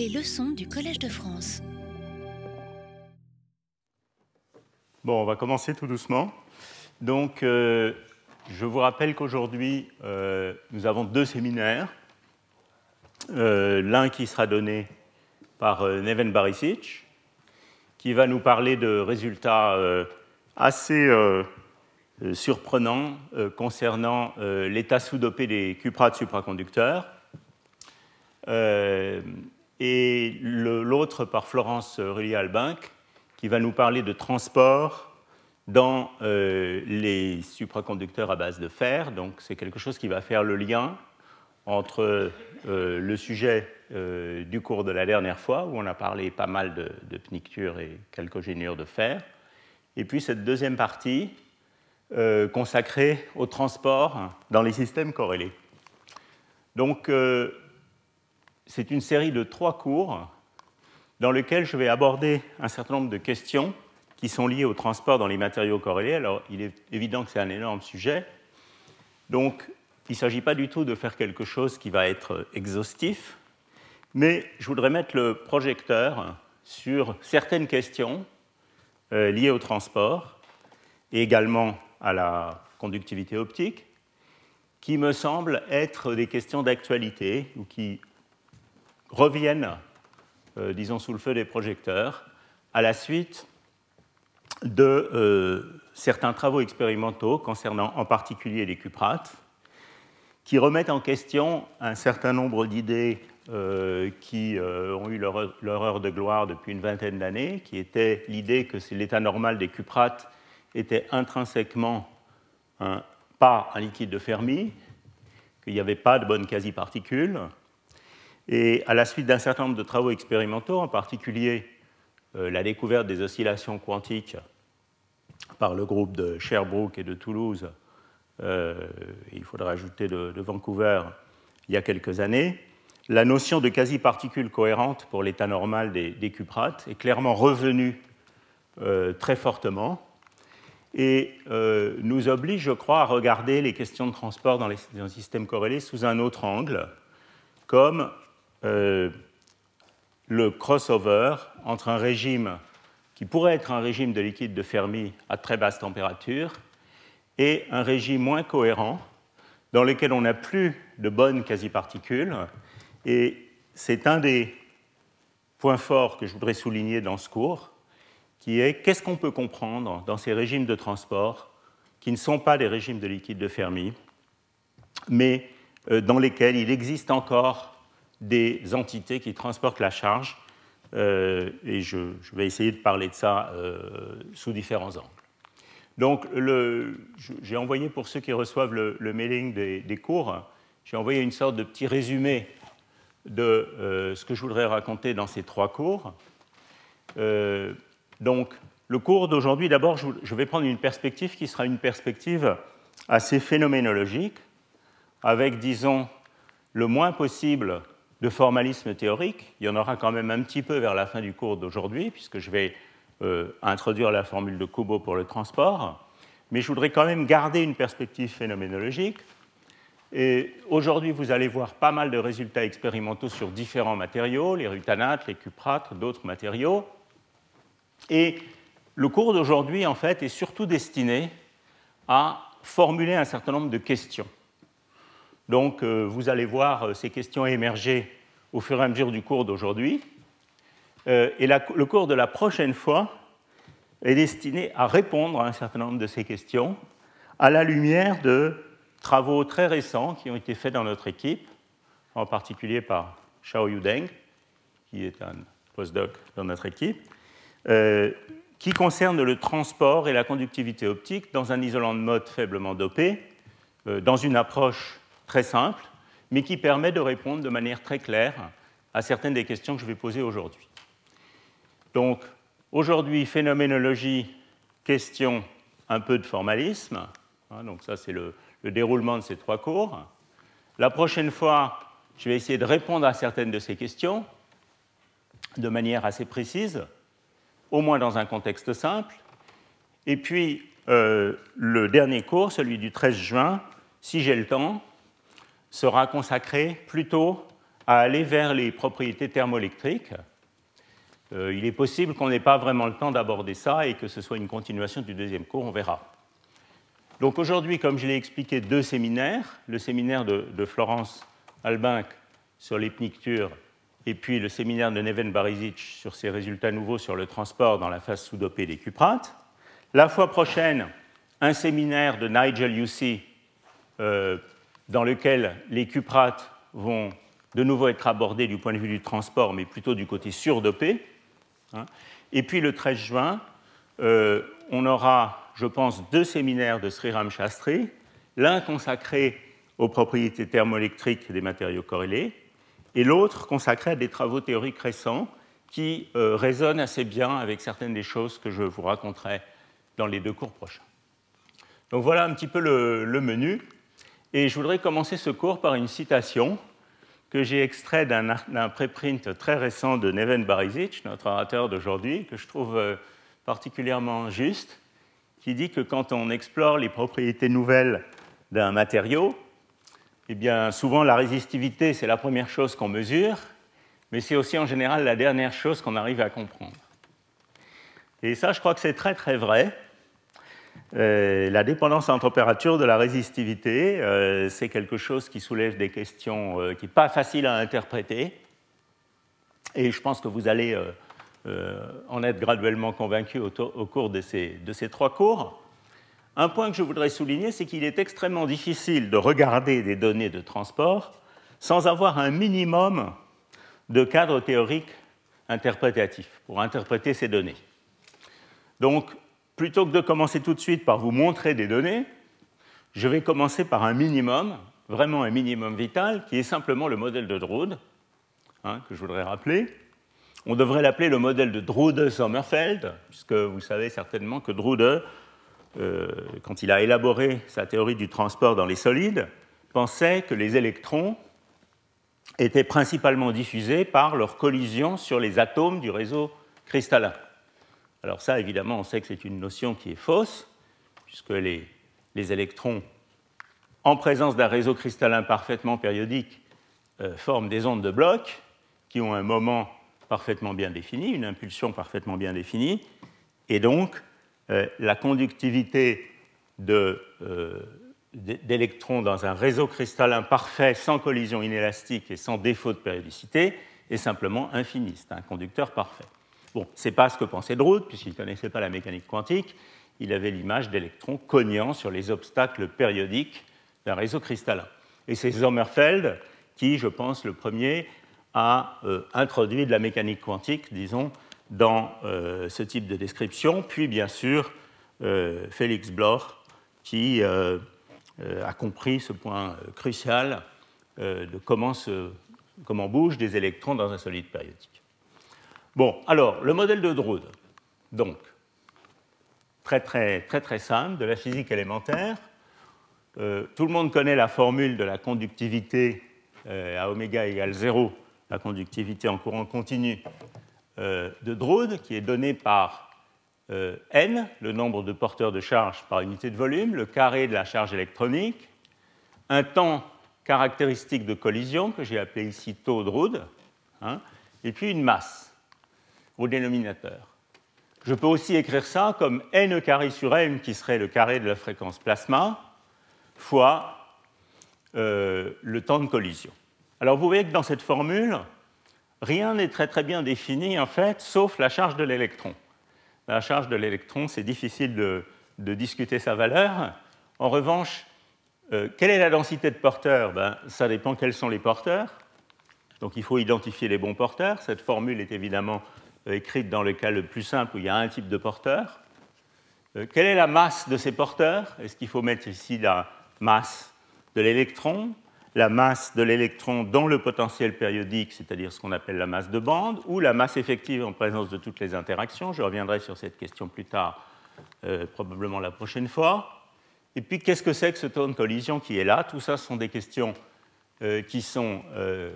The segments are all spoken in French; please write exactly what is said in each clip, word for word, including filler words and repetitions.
Les leçons du Collège de France. Bon, on va commencer tout doucement. Donc, euh, je vous rappelle qu'aujourd'hui, euh, nous avons deux séminaires. Euh, l'un qui sera donné par euh, Neven Barisic, qui va nous parler de résultats euh, assez euh, surprenants euh, concernant euh, l'état sous-dopé des cuprates supraconducteurs. Euh, et le, l'autre par Florence Rullier-Albenque, qui va nous parler de transport dans euh, les supraconducteurs à base de fer. Donc, c'est quelque chose qui va faire le lien entre euh, le sujet euh, du cours de la dernière fois, où on a parlé pas mal de, de pnictures et chalcogénures de fer, et puis cette deuxième partie euh, consacrée au transport dans les systèmes corrélés. Donc, euh, c'est une série de trois cours dans lesquels je vais aborder un certain nombre de questions qui sont liées au transport dans les matériaux corrélés. Alors, il est évident que c'est un énorme sujet. Donc, il ne s'agit pas du tout de faire quelque chose qui va être exhaustif, mais je voudrais mettre le projecteur sur certaines questions euh, liées au transport et également à la conductivité optique, qui me semblent être des questions d'actualité ou qui reviennent, euh, disons, sous le feu des projecteurs, à la suite de euh, certains travaux expérimentaux concernant en particulier les cuprates, qui remettent en question un certain nombre d'idées euh, qui euh, ont eu leur, leur heure de gloire depuis une vingtaine d'années, qui était l'idée que l'état normal des cuprates était intrinsèquement un, pas un liquide de Fermi, qu'il n'y avait pas de bonnes quasi-particules. Et à la suite d'un certain nombre de travaux expérimentaux, en particulier euh, la découverte des oscillations quantiques par le groupe de Sherbrooke et de Toulouse, euh, et il faudrait ajouter de, de Vancouver, il y a quelques années, la notion de quasi-particules cohérentes pour l'état normal des, des cuprates est clairement revenue euh, très fortement et euh, nous oblige, je crois, à regarder les questions de transport dans les, dans les systèmes corrélés sous un autre angle, comme euh, le crossover entre un régime qui pourrait être un régime de liquide de Fermi à très basse température et un régime moins cohérent dans lequel on n'a plus de bonnes quasi-particules. Et c'est un des points forts que je voudrais souligner dans ce cours, qui est qu'est-ce qu'on peut comprendre dans ces régimes de transport qui ne sont pas des régimes de liquide de Fermi, mais dans lesquels il existe encore des entités qui transportent la charge, euh, et je, je vais essayer de parler de ça euh, sous différents angles. Donc, le, j'ai envoyé, pour ceux qui reçoivent le, le mailing des, des cours, j'ai envoyé une sorte de petit résumé de euh, ce que je voudrais raconter dans ces trois cours. Euh, donc, le cours d'aujourd'hui, d'abord, je, je vais prendre une perspective qui sera une perspective assez phénoménologique, avec, disons, le moins possible de formalisme théorique. Il y en aura quand même un petit peu vers la fin du cours d'aujourd'hui, puisque je vais euh, introduire la formule de Kubo pour le transport, mais je voudrais quand même garder une perspective phénoménologique. Et aujourd'hui, vous allez voir pas mal de résultats expérimentaux sur différents matériaux, les rutanates, les cuprates, d'autres matériaux. Et le cours d'aujourd'hui, en fait, est surtout destiné à formuler un certain nombre de questions. Donc, euh, vous allez voir euh, ces questions émerger au fur et à mesure du cours d'aujourd'hui. Euh, et la, le cours de la prochaine fois est destiné à répondre à un certain nombre de ces questions à la lumière de travaux très récents qui ont été faits dans notre équipe, en particulier par Xiaoyu Deng, qui est un postdoc dans notre équipe, euh, qui concerne le transport et la conductivité optique dans un isolant de Mott faiblement dopé, euh, dans une approche très simple, mais qui permet de répondre de manière très claire à certaines des questions que je vais poser aujourd'hui. Donc, aujourd'hui, phénoménologie, question, un peu de formalisme. Donc ça, c'est le, le déroulement de ces trois cours. La prochaine fois, je vais essayer de répondre à certaines de ces questions de manière assez précise, au moins dans un contexte simple. Et puis, euh, le dernier cours, celui du treize juin, si j'ai le temps, sera consacré plutôt à aller vers les propriétés thermoélectriques. Euh, il est possible qu'on n'ait pas vraiment le temps d'aborder ça et que ce soit une continuation du deuxième cours, on verra. Donc aujourd'hui, comme je l'ai expliqué, deux séminaires, le séminaire de, de Florence Albenque sur l'hépnicture et puis le séminaire de Neven Barisic sur ses résultats nouveaux sur le transport dans la phase sous-dopée des cuprates. La fois prochaine, un séminaire de Nigel Yussi euh, dans lequel les cuprates vont de nouveau être abordées du point de vue du transport, mais plutôt du côté surdopé. Et puis le treize juin, euh, on aura, je pense, deux séminaires de Sriram Shastri, l'un consacré aux propriétés thermoélectriques des matériaux corrélés, et l'autre consacré à des travaux théoriques récents qui euh, résonnent assez bien avec certaines des choses que je vous raconterai dans les deux cours prochains. Donc voilà un petit peu le, le menu, et je voudrais commencer ce cours par une citation que j'ai extrait d'un, d'un préprint très récent de Neven Barisic, notre orateur d'aujourd'hui, que je trouve particulièrement juste, qui dit que quand on explore les propriétés nouvelles d'un matériau, eh bien, souvent la résistivité, c'est la première chose qu'on mesure, mais c'est aussi en général la dernière chose qu'on arrive à comprendre. Et ça, je crois que c'est très très vrai. Euh, la dépendance à la température de la résistivité, euh, c'est quelque chose qui soulève des questions euh, qui n'est pas facile à interpréter. Et je pense que vous allez euh, euh, en être graduellement convaincu au, to- au cours de ces, de ces trois cours. Un point que je voudrais souligner, c'est qu'il est extrêmement difficile de regarder des données de transport sans avoir un minimum de cadre théorique interprétatif pour interpréter ces données. Donc, plutôt que de commencer tout de suite par vous montrer des données, je vais commencer par un minimum, vraiment un minimum vital, qui est simplement le modèle de Drude, hein, que je voudrais rappeler. On devrait l'appeler le modèle de Drude-Sommerfeld, puisque vous savez certainement que Drude, euh, quand il a élaboré sa théorie du transport dans les solides, pensait que les électrons étaient principalement diffusés par leur collision sur les atomes du réseau cristallin. Alors ça, évidemment, on sait que c'est une notion qui est fausse, puisque les, les électrons, en présence d'un réseau cristallin parfaitement périodique, euh, forment des ondes de Bloch qui ont un moment parfaitement bien défini, une impulsion parfaitement bien définie, et donc euh, la conductivité de, euh, d'électrons dans un réseau cristallin parfait, sans collision inélastique et sans défaut de périodicité, est simplement infinie, c'est un conducteur parfait. Bon, ce n'est pas ce que pensait Drude, puisqu'il ne connaissait pas la mécanique quantique. Il avait l'image d'électrons cognant sur les obstacles périodiques d'un réseau cristallin. Et c'est Sommerfeld qui, je pense, le premier, a euh, introduit de la mécanique quantique, disons, dans euh, ce type de description. Puis, bien sûr, euh, Félix Bloch, qui euh, euh, a compris ce point crucial euh, de comment, se, comment bougent des électrons dans un solide périodique. Bon, alors, le modèle de Drude, donc, très, très, très, très simple, de la physique élémentaire. Euh, tout le monde connaît la formule de la conductivité euh, à oméga égale zéro, la conductivité en courant continu euh, de Drude, qui est donnée par euh, N, le nombre de porteurs de charge par unité de volume, le carré de la charge électronique, un temps caractéristique de collision, que j'ai appelé ici taux Drude, hein, et puis une masse au dénominateur. Je peux aussi écrire ça comme n carré sur m, qui serait le carré de la fréquence plasma, fois euh, le temps de collision. Alors vous voyez que dans cette formule, rien n'est très très bien défini, en fait, sauf la charge de l'électron. La charge de l'électron, c'est difficile de, de discuter sa valeur. En revanche, euh, quelle est la densité de porteurs ? Ben, ça dépend quels sont les porteurs. Donc il faut identifier les bons porteurs. Cette formule est évidemment écrite dans le cas le plus simple où il y a un type de porteur. Euh, quelle est la masse de ces porteurs ? Est-ce qu'il faut mettre ici la masse de l'électron, la masse de l'électron dans le potentiel périodique, c'est-à-dire ce qu'on appelle la masse de bande, ou la masse effective en présence de toutes les interactions ? Je reviendrai sur cette question plus tard, euh, probablement la prochaine fois. Et puis, qu'est-ce que c'est que ce taux de collision qui est là ? Tout ça, ce sont des questions euh, qui sont euh,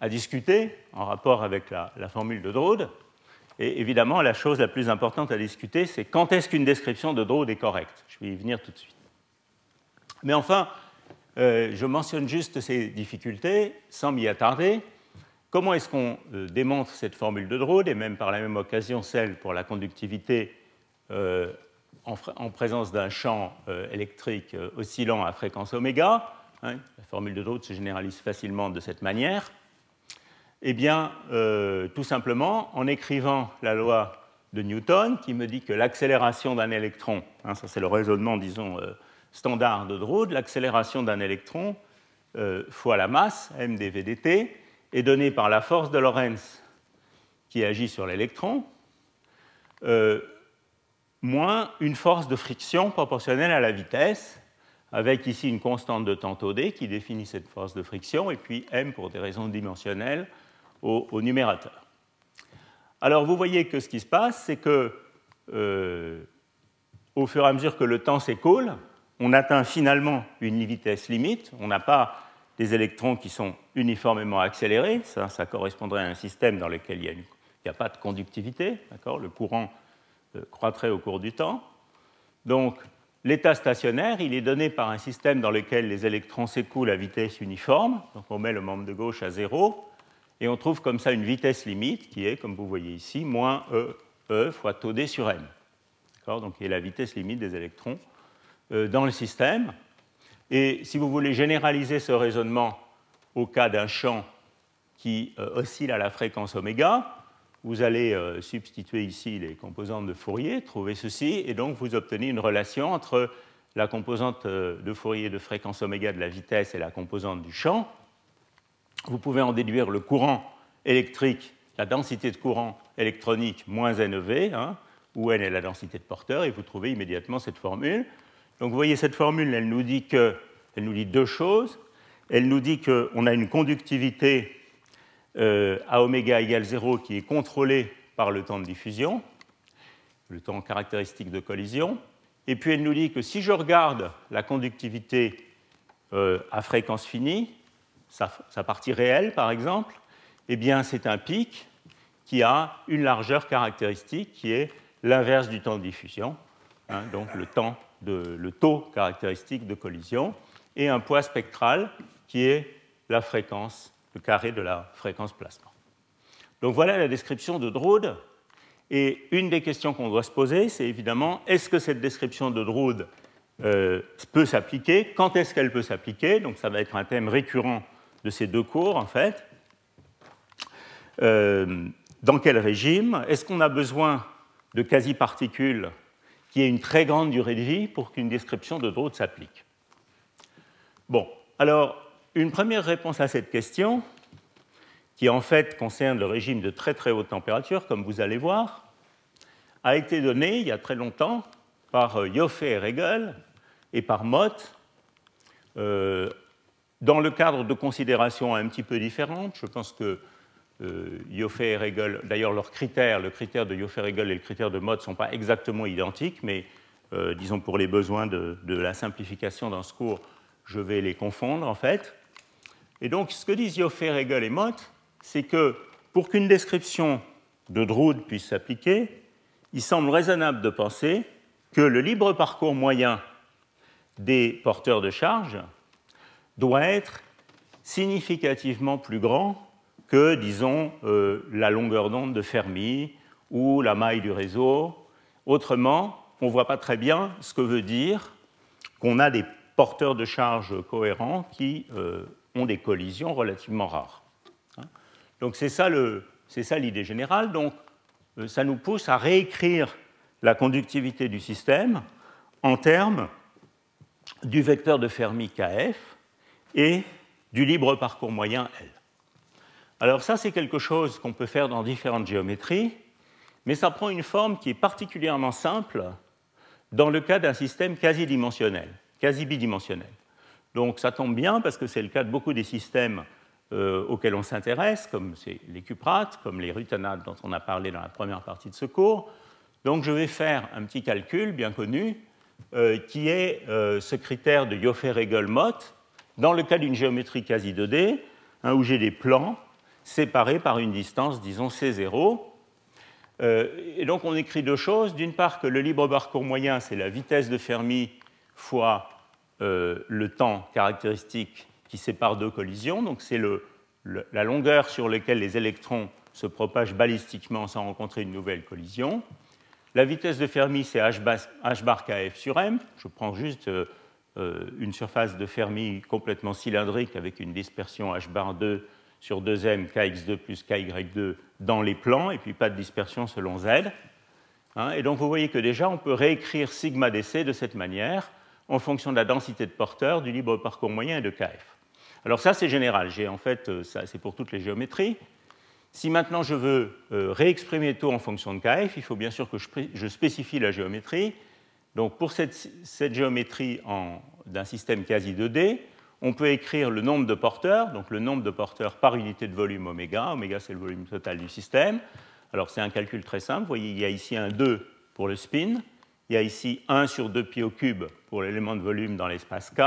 à discuter en rapport avec la, la formule de Drude. Et évidemment, la chose la plus importante à discuter, c'est quand est-ce qu'une description de Drude est correcte. Je vais y venir tout de suite. Mais enfin, euh, je mentionne juste ces difficultés, sans m'y attarder. Comment est-ce qu'on euh, démontre cette formule de Drude, et même par la même occasion celle pour la conductivité euh, en, en présence d'un champ euh, électrique euh, oscillant à fréquence oméga, hein, la formule de Drude se généralise facilement de cette manière. Eh bien, euh, tout simplement, en écrivant la loi de Newton, qui me dit que l'accélération d'un électron, hein, ça c'est le raisonnement, disons, euh, standard de Drude, l'accélération d'un électron euh, fois la masse, m d v d t, est donnée par la force de Lorentz qui agit sur l'électron, euh, moins une force de friction proportionnelle à la vitesse, avec ici une constante de temps tau d qui définit cette force de friction, et puis m pour des raisons dimensionnelles au, au numérateur. Alors vous voyez que ce qui se passe, c'est que euh, au fur et à mesure que le temps s'écoule, on atteint finalement une vitesse limite. On n'a pas des électrons qui sont uniformément accélérés. Ça, ça correspondrait à un système dans lequel il n'y a, a pas de conductivité. D'accord ? Le courant euh, croîtrait au cours du temps. Donc, l'état stationnaire, il est donné par un système dans lequel les électrons s'écoulent à vitesse uniforme. Donc, on met le membre de gauche à zéro. Et on trouve comme ça une vitesse limite qui est, comme vous voyez ici, moins E, E fois tau d sur m. D'accord ? Donc, il y a la vitesse limite des électrons dans le système. Et si vous voulez généraliser ce raisonnement au cas d'un champ qui euh, oscille à la fréquence oméga, vous allez euh, substituer ici les composantes de Fourier, trouver ceci, et donc vous obtenez une relation entre la composante euh, de Fourier de fréquence oméga de la vitesse et la composante du champ. Vous pouvez en déduire le courant électrique, la densité de courant électronique moins N E V, hein, où N est la densité de porteur, et vous trouvez immédiatement cette formule. Donc vous voyez, cette formule, elle nous dit, que, elle nous dit deux choses. Elle nous dit qu'on a une conductivité euh, à oméga égale zéro qui est contrôlée par le temps de diffusion, le temps caractéristique de collision. Et puis elle nous dit que si je regarde la conductivité euh, à fréquence finie, sa, sa partie réelle par exemple, eh bien c'est un pic qui a une largeur caractéristique qui est l'inverse du temps de diffusion, hein, donc le temps De, le taux caractéristique de collision, et un poids spectral qui est la fréquence, le carré de la fréquence plasma. Donc voilà la description de Drude, et une des questions qu'on doit se poser, c'est évidemment, est-ce que cette description de Drude euh, peut s'appliquer ? Quand est-ce qu'elle peut s'appliquer ? Donc ça va être un thème récurrent de ces deux cours, en fait. Euh, dans quel régime ? Est-ce qu'on a besoin de quasi-particules qui ait une très grande durée de vie pour qu'une description de Drude s'applique. Bon, alors, une première réponse à cette question, qui en fait concerne le régime de très très haute température, comme vous allez voir, a été donnée il y a très longtemps par Ioffe et Regel et par Mott, euh, dans le cadre de considérations un petit peu différentes. Je pense que Euh, Ioffe et Regel, d'ailleurs leurs critères, le critère de Ioffe et Regel et le critère de Mott ne sont pas exactement identiques, mais euh, disons pour les besoins de, de la simplification dans ce cours, je vais les confondre en fait. Et donc ce que disent Ioffe, Regel et Mott, c'est que pour qu'une description de Drude puisse s'appliquer, il semble raisonnable de penser que le libre parcours moyen des porteurs de charge doit être significativement plus grand que, disons, euh, la longueur d'onde de Fermi ou la maille du réseau. Autrement, on ne voit pas très bien ce que veut dire qu'on a des porteurs de charge cohérents qui euh, ont des collisions relativement rares. Hein ? Donc c'est ça, le, c'est ça l'idée générale. Donc euh, ça nous pousse à réécrire la conductivité du système en termes du vecteur de Fermi K F et du libre parcours moyen L. Alors ça, c'est quelque chose qu'on peut faire dans différentes géométries, mais ça prend une forme qui est particulièrement simple dans le cas d'un système quasi-dimensionnel, quasi-bidimensionnel. Donc ça tombe bien parce que c'est le cas de beaucoup des systèmes euh, auxquels on s'intéresse, comme c'est les cuprates, comme les ruthénates dont on a parlé dans la première partie de ce cours. Donc je vais faire un petit calcul bien connu euh, qui est euh, ce critère de Ioffe, Regel, Mott dans le cas d'une géométrie quasi deux D, hein, où j'ai des plans séparés par une distance, disons, C zéro. Euh, et donc, on écrit deux choses. D'une part, que le libre parcours moyen, c'est la vitesse de Fermi fois euh, le temps caractéristique qui sépare deux collisions. Donc, c'est le le, la longueur sur laquelle les électrons se propagent balistiquement sans rencontrer une nouvelle collision. La vitesse de Fermi, c'est h, bas, h bar kf sur m. Je prends juste euh, une surface de Fermi complètement cylindrique avec une dispersion h bar deux sur deux m kx deux plus ky deux dans les plans, et puis pas de dispersion selon z. Hein, et donc vous voyez que déjà, on peut réécrire sigma dc de cette manière en fonction de la densité de porteur, du libre parcours moyen et de kf. Alors ça, c'est général. J'ai, en fait, ça, c'est pour toutes les géométries. Si maintenant je veux euh, réexprimer taux en fonction de kf, il faut bien sûr que je, je spécifie la géométrie. Donc pour cette, cette géométrie en, d'un système quasi deux D, on peut écrire le nombre de porteurs, donc le nombre de porteurs par unité de volume oméga. Oméga, c'est le volume total du système. Alors c'est un calcul très simple. Vous voyez, il y a ici un deux pour le spin. Il y a ici un sur deux pi au cube pour l'élément de volume dans l'espace K.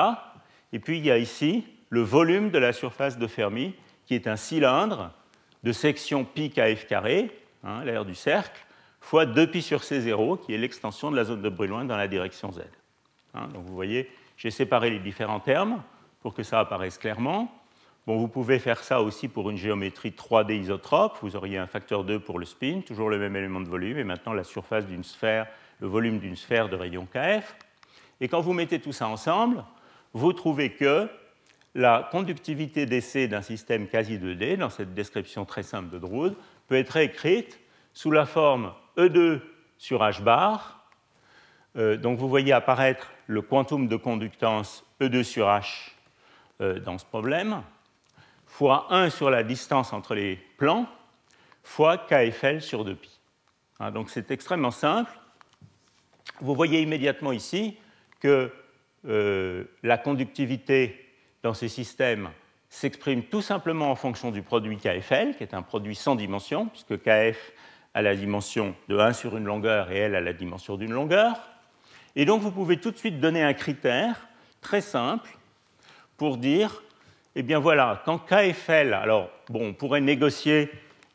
Et puis il y a ici le volume de la surface de Fermi, qui est un cylindre de section pi kf carré, hein, l'aire du cercle, fois deux pi sur C zéro, qui est l'extension de la zone de Brillouin dans la direction Z. Hein, donc vous voyez, j'ai séparé les différents termes pour que ça apparaisse clairement. Bon, vous pouvez faire ça aussi pour une géométrie trois D isotrope. Vous auriez un facteur deux pour le spin, toujours le même élément de volume, et maintenant la surface d'une sphère, le volume d'une sphère de rayon Kf. Et quand vous mettez tout ça ensemble, vous trouvez que la conductivité dc d'un système quasi deux D, dans cette description très simple de Drude, peut être réécrite sous la forme E deux sur H bar. Euh, donc vous voyez apparaître le quantum de conductance E deux sur H euh, dans ce problème, fois un sur la distance entre les plans, fois Kfl sur deux pi. Hein, donc c'est extrêmement simple. Vous voyez immédiatement ici que euh, la conductivité dans ces systèmes s'exprime tout simplement en fonction du produit K F L, qui est un produit sans dimension, puisque Kf a la dimension de un sur une longueur et L a la dimension d'une longueur. Et donc vous pouvez tout de suite donner un critère très simple pour dire, eh bien voilà, quand K F L, alors bon, on pourrait négocier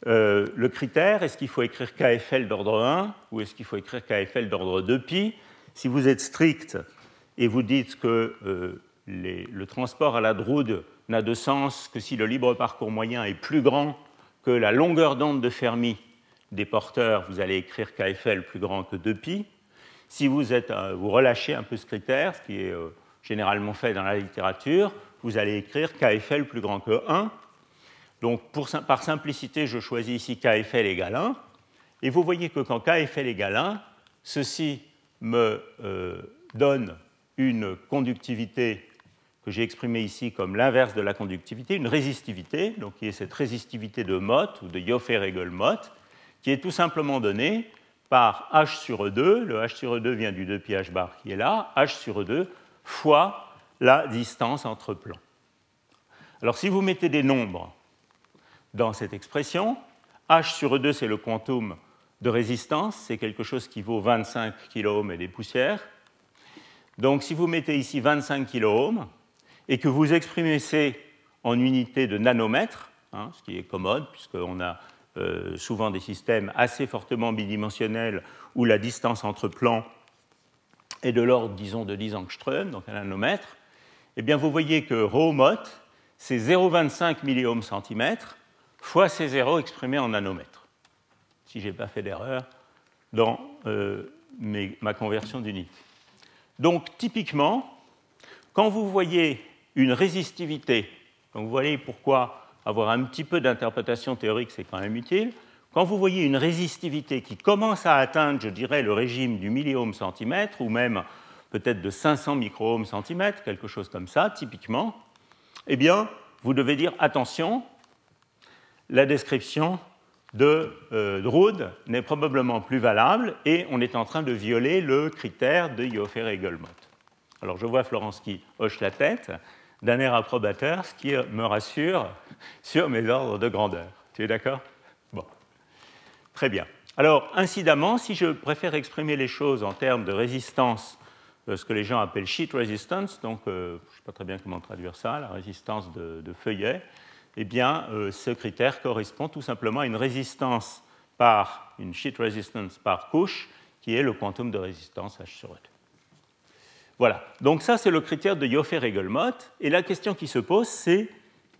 euh, le critère, est-ce qu'il faut écrire K F L d'ordre un ou est-ce qu'il faut écrire K F L d'ordre deux pi? Si vous êtes strict et vous dites que... Euh, Les, le transport à la Drude n'a de sens que si le libre parcours moyen est plus grand que la longueur d'onde de Fermi des porteurs, vous allez écrire K F L plus grand que deux pi. Si vous, êtes, vous relâchez un peu ce critère, ce qui est euh, généralement fait dans la littérature, vous allez écrire K F L plus grand que un. Donc pour, par simplicité, je choisis ici K F L égale un. Et vous voyez que quand K F L égale un, ceci me euh, donne une conductivité que j'ai exprimé ici comme l'inverse de la conductivité, une résistivité, donc qui est cette résistivité de Mott ou de Ioffe, Regel, Mott, qui est tout simplement donnée par H sur E deux, le H sur E deux vient du deux pi H bar qui est là, H sur E deux fois la distance entre plans. Alors si vous mettez des nombres dans cette expression, H sur E deux c'est le quantum de résistance, c'est quelque chose qui vaut vingt-cinq kiloohms et des poussières. Donc si vous mettez ici vingt-cinq kiloohms, et que vous exprimez C en unité de nanomètre, hein, ce qui est commode, puisqu'on a euh, souvent des systèmes assez fortement bidimensionnels où la distance entre plans est de l'ordre, disons, de dix angstroms, donc un nanomètre, eh bien vous voyez que rho mott, c'est zéro virgule vingt-cinq milliohms centimètres fois C zéro exprimé en nanomètres, si je n'ai pas fait d'erreur dans euh, mes, ma conversion d'unité. Donc typiquement, quand vous voyez une résistivité, donc vous voyez pourquoi avoir un petit peu d'interprétation théorique, c'est quand même utile. Quand vous voyez une résistivité qui commence à atteindre, je dirais, le régime du milliohm centimètre, ou même peut-être de cinq cents microohms centimètre, quelque chose comme ça, typiquement, eh bien, vous devez dire, attention, la description de euh, Drude n'est probablement plus valable, et on est en train de violer le critère de Ioffe, Regel, Mott. Alors je vois Florence qui hoche la tête d'un air approbateur, ce qui me rassure sur mes ordres de grandeur. Tu es d'accord? Bon. Très bien. Alors, incidemment, si je préfère exprimer les choses en termes de résistance, ce que les gens appellent sheet resistance, donc euh, je ne sais pas très bien comment traduire ça, la résistance de, de feuillet, eh bien, euh, ce critère correspond tout simplement à une résistance par, une sheet resistance par couche, qui est le quantum de résistance H sur E deux. Voilà, donc ça c'est le critère de Ioffe, Regel, Mott, et la question qui se pose c'est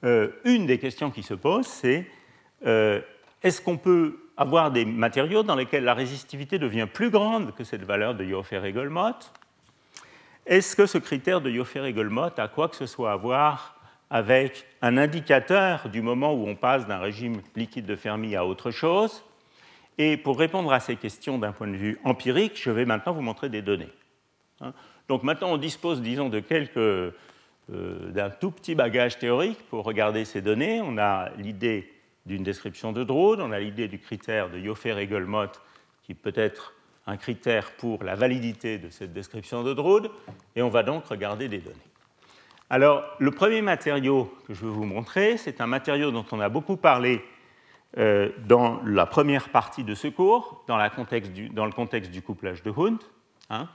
euh, une des questions qui se pose, c'est euh, est-ce qu'on peut avoir des matériaux dans lesquels la résistivité devient plus grande que cette valeur de Ioffe et Regel-Mott? Est-ce que ce critère de Ioffe et Regel-Mott a quoi que ce soit à voir avec un indicateur du moment où on passe d'un régime liquide de Fermi à autre chose? Et pour répondre à ces questions d'un point de vue empirique, je vais maintenant vous montrer des données. Hein? Donc maintenant, on dispose, disons, de quelques, euh, d'un tout petit bagage théorique pour regarder ces données. On a l'idée d'une description de Drude, on a l'idée du critère de Ioffe et Regel-Mott, qui peut être un critère pour la validité de cette description de Drude, et on va donc regarder des données. Alors, le premier matériau que je vais vous montrer, c'est un matériau dont on a beaucoup parlé euh, dans la première partie de ce cours, dans, la contexte du, dans le contexte du couplage de Hund. Hein.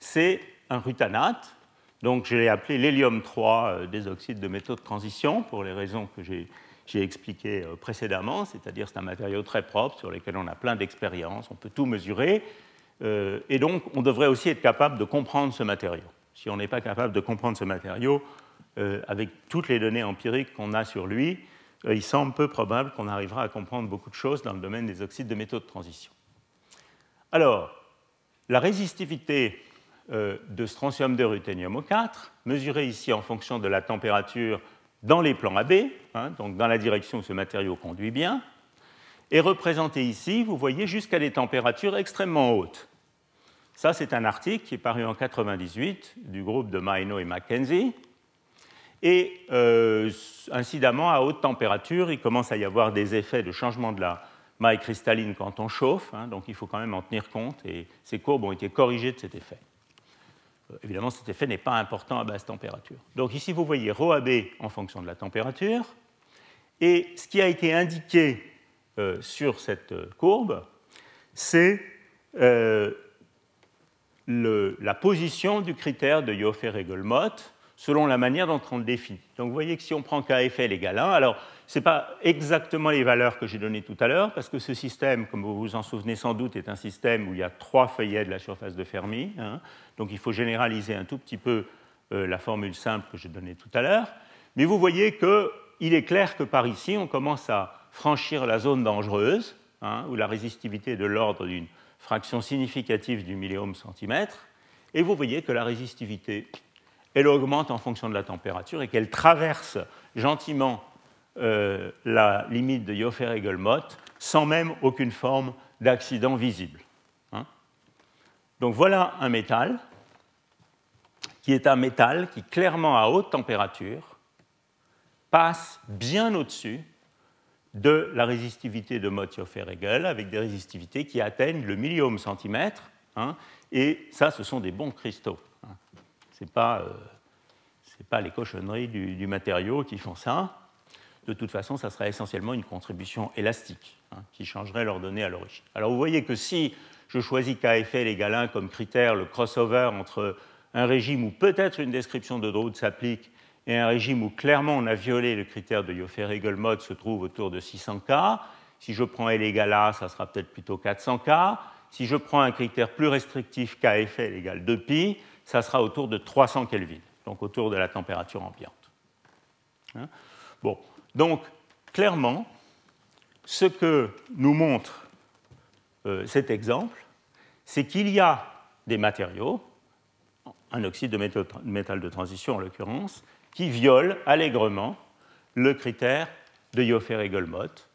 C'est un ruthanate, donc je l'ai appelé l'hélium trois euh, des oxydes de métaux de transition, pour les raisons que j'ai j'ai expliqué précédemment, c'est-à-dire c'est un matériau très propre sur lequel on a plein d'expériences, on peut tout mesurer, euh, et donc on devrait aussi être capable de comprendre ce matériau. Si on n'est pas capable de comprendre ce matériau, euh, avec toutes les données empiriques qu'on a sur lui, euh, il semble peu probable qu'on arrivera à comprendre beaucoup de choses dans le domaine des oxydes de métaux de transition. Alors, la résistivité euh, de strontium deux ruthénium O quatre, mesurée ici en fonction de la température dans les plans A B, hein, donc dans la direction où ce matériau conduit bien, est représenté ici, vous voyez, jusqu'à des températures extrêmement hautes. Ça, c'est un article qui est paru en mille neuf cent quatre-vingt-dix-huit du groupe de Maeno et McKenzie. Et euh, incidemment, à haute température, il commence à y avoir des effets de changement de la maille cristalline quand on chauffe, hein, donc il faut quand même en tenir compte, et ces courbes ont été corrigées de cet effet. Évidemment, cet effet n'est pas important à basse température. Donc ici, vous voyez ρAB en fonction de la température. Et ce qui a été indiqué euh, sur cette courbe, c'est euh, le, la position du critère de Ioffe et Regel-Mott selon la manière dont on le définit. Donc vous voyez que si on prend K F L égale un, alors ce n'est pas exactement les valeurs que j'ai données tout à l'heure, parce que ce système, comme vous vous en souvenez sans doute, est un système où il y a trois feuillets de la surface de Fermi, hein, donc il faut généraliser un tout petit peu euh, la formule simple que j'ai donnée tout à l'heure, mais vous voyez qu'il est clair que par ici, on commence à franchir la zone dangereuse, hein, où la résistivité est de l'ordre d'une fraction significative du milliohm centimètre, et vous voyez que la résistivité elle augmente en fonction de la température et qu'elle traverse gentiment euh, la limite de Ioffe et Regel-Mott sans même aucune forme d'accident visible. Hein? Donc voilà un métal qui est un métal qui, clairement à haute température, passe bien au-dessus de la résistivité de Mott, Ioffe et Regel, avec des résistivités qui atteignent le milliohm centimètre. Hein? Et ça, ce sont des bons cristaux. Ce n'est pas, euh, pas les cochonneries du, du matériau qui font ça. De toute façon, ça serait essentiellement une contribution élastique hein, qui changerait leurs données à l'origine. Alors vous voyez que si je choisis K F L égale un comme critère, le crossover entre un régime où peut-être une description de Drude s'applique et un régime où clairement on a violé le critère de Ioffe et Regel-Mott se trouve autour de six cents K. Si je prends L égale A, ça sera peut-être plutôt quatre cents K. Si je prends un critère plus restrictif K F L égale deux pi, ça sera autour de trois cents Kelvin, donc autour de la température ambiante. Hein? Bon, donc, clairement, ce que nous montre euh, cet exemple, c'est qu'il y a des matériaux, un oxyde de métal, métal de transition en l'occurrence, qui violent allègrement le critère de Ioffe et Regel-Mott,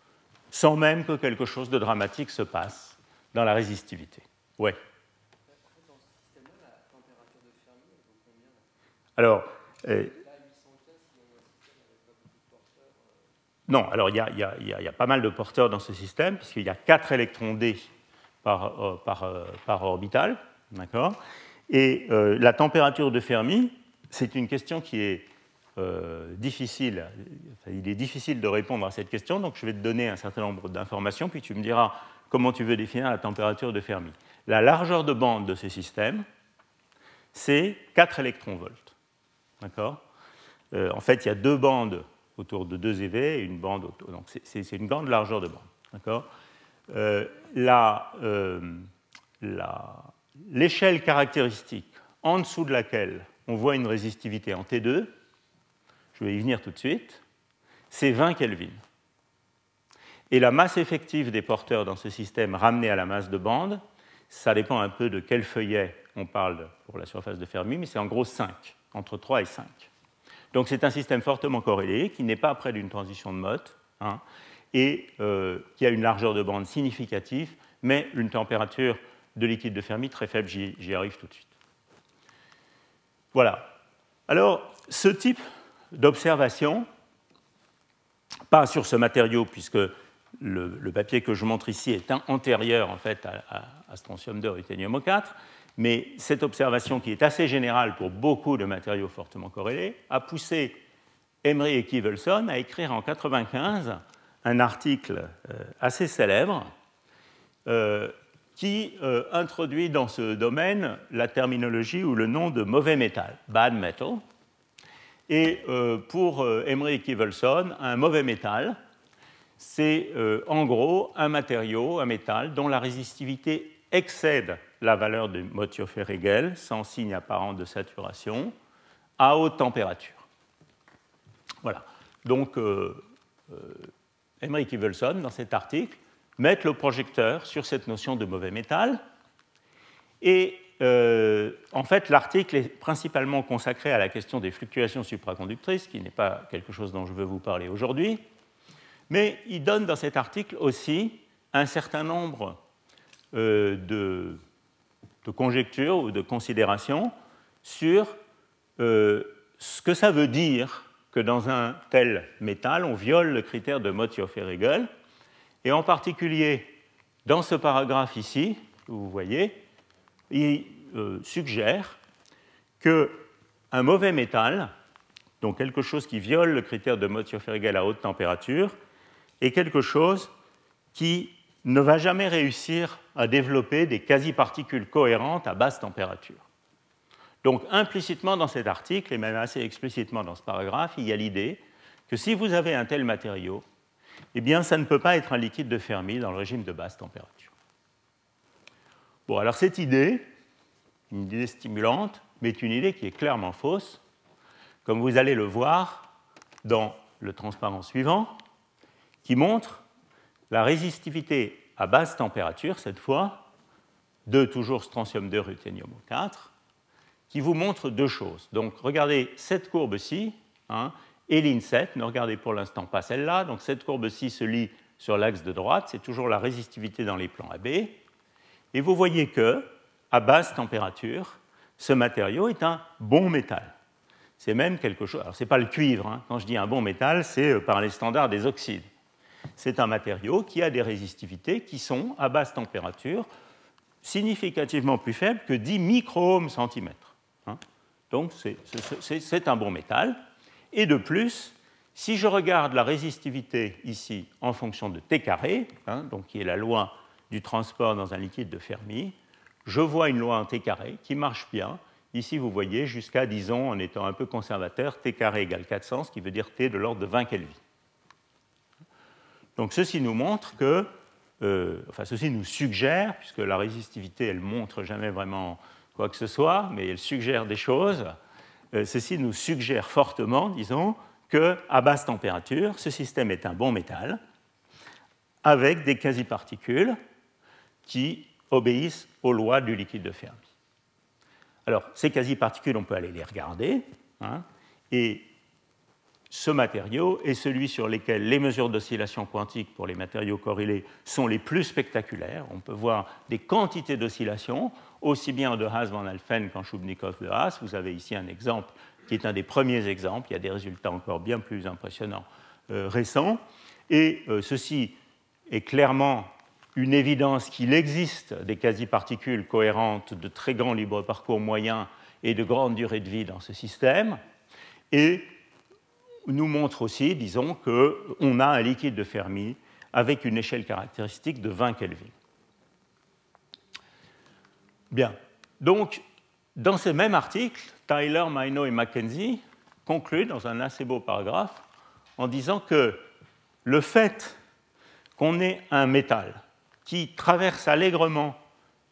sans même que quelque chose de dramatique se passe dans la résistivité. Ouais. Alors, euh, non, alors il y, y, y, y a pas mal de porteurs dans ce système, puisqu'il y a quatre électrons D par, euh, par, euh, par orbital, d'accord. Et euh, la température de Fermi, c'est une question qui est euh, difficile, enfin, il est difficile de répondre à cette question, donc je vais te donner un certain nombre d'informations, puis tu me diras comment tu veux définir la température de Fermi. La largeur de bande de ce système, c'est quatre électronvolts. D'accord euh, en fait, il y a deux bandes autour de deux E V et une bande autour. Donc, c'est une grande largeur de bande. D'accord euh, la, euh, la, l'échelle caractéristique en dessous de laquelle on voit une résistivité en T deux, je vais y venir tout de suite, c'est vingt Kelvin. Et la masse effective des porteurs dans ce système ramenée à la masse de bande, ça dépend un peu de quel feuillet on parle pour la surface de Fermi, mais c'est en gros cinq, entre trois et cinq. Donc c'est un système fortement corrélé qui n'est pas près d'une transition de Mott, hein, et euh, qui a une largeur de bande significative, mais une température de liquide de Fermi très faible, j'y, j'y arrive tout de suite. Voilà. Alors, ce type d'observation, pas sur ce matériau, puisque le, le papier que je montre ici est antérieur en fait, à, à, à strontium deux, ruthénium O quatre, mais cette observation, qui est assez générale pour beaucoup de matériaux fortement corrélés, a poussé Emery et Kivelson à écrire en mille neuf cent quatre-vingt-quinze un article euh, assez célèbre euh, qui euh, introduit dans ce domaine la terminologie ou le nom de mauvais métal, bad metal. Et euh, pour euh, Emery et Kivelson, un mauvais métal, c'est euh, en gros un matériau, un métal, dont la résistivité excède la valeur de Mott, Ioffe et Regel, sans signe apparent de saturation, à haute température. Voilà. Donc, euh, euh, Emery et Kivelson, dans cet article, mettent le projecteur sur cette notion de mauvais métal. Et euh, en fait, l'article est principalement consacré à la question des fluctuations supraconductrices, qui n'est pas quelque chose dont je veux vous parler aujourd'hui. Mais il donne dans cet article aussi un certain nombre euh, de, de conjectures ou de considérations sur euh, ce que ça veut dire que dans un tel métal, on viole le critère de Mott, Ioffe et Regel. Et en particulier, dans ce paragraphe ici, que vous voyez, il euh, suggère qu'un mauvais métal, donc quelque chose qui viole le critère de Mott, Ioffe et Regel à haute température, est quelque chose qui ne va jamais réussir à développer des quasi-particules cohérentes à basse température. Donc, implicitement dans cet article, et même assez explicitement dans ce paragraphe, il y a l'idée que si vous avez un tel matériau, eh bien, ça ne peut pas être un liquide de Fermi dans le régime de basse température. Bon, alors cette idée, une idée stimulante, mais est une idée qui est clairement fausse. Comme vous allez le voir dans le transparent suivant, qui montre la résistivité à basse température, cette fois, de toujours strontium deux, ruthénium quatre, qui vous montre deux choses. Donc, regardez cette courbe-ci, hein, et l'INSET, ne regardez pour l'instant pas celle-là. Donc, cette courbe-ci se lie sur l'axe de droite, c'est toujours la résistivité dans les plans A B. Et vous voyez que, à basse température, ce matériau est un bon métal. C'est même quelque chose... Alors, ce n'est pas le cuivre, hein. Quand je dis un bon métal, c'est par les standards des oxydes. C'est un matériau qui a des résistivités qui sont, à basse température, significativement plus faibles que dix micro-ohms centimètres. Donc, c'est, c'est, c'est un bon métal. Et de plus, si je regarde la résistivité ici en fonction de T carré, hein, donc qui est la loi du transport dans un liquide de Fermi, je vois une loi en T carré qui marche bien. Ici, vous voyez, jusqu'à, disons, en étant un peu conservateur, T carré égale quatre cents, ce qui veut dire T de l'ordre de vingt Kelvin. Donc, ceci nous montre que, euh, enfin, ceci nous suggère, puisque la résistivité, elle ne montre jamais vraiment quoi que ce soit, mais elle suggère des choses. Euh, ceci nous suggère fortement, disons, qu'à basse température, ce système est un bon métal avec des quasi-particules qui obéissent aux lois du liquide de Fermi. Alors, ces quasi-particules, on peut aller les regarder, hein, et ce matériau est celui sur lequel les mesures d'oscillation quantique pour les matériaux corrélés sont les plus spectaculaires. On peut voir des quantités d'oscillations, aussi bien de Haas-Van Alphen qu'en Schubnikoff de Haas. Vous avez ici un exemple qui est un des premiers exemples. Il y a des résultats encore bien plus impressionnants euh, récents. Et euh, ceci est clairement une évidence qu'il existe des quasi-particules cohérentes de très grand libre parcours moyen et de grande durée de vie dans ce système. Et nous montre aussi, disons, qu'on a un liquide de Fermi avec une échelle caractéristique de vingt Kelvin. Bien. Donc, dans ce même article, Tyler, Maeno et McKenzie concluent dans un assez beau paragraphe en disant que le fait qu'on ait un métal qui traverse allègrement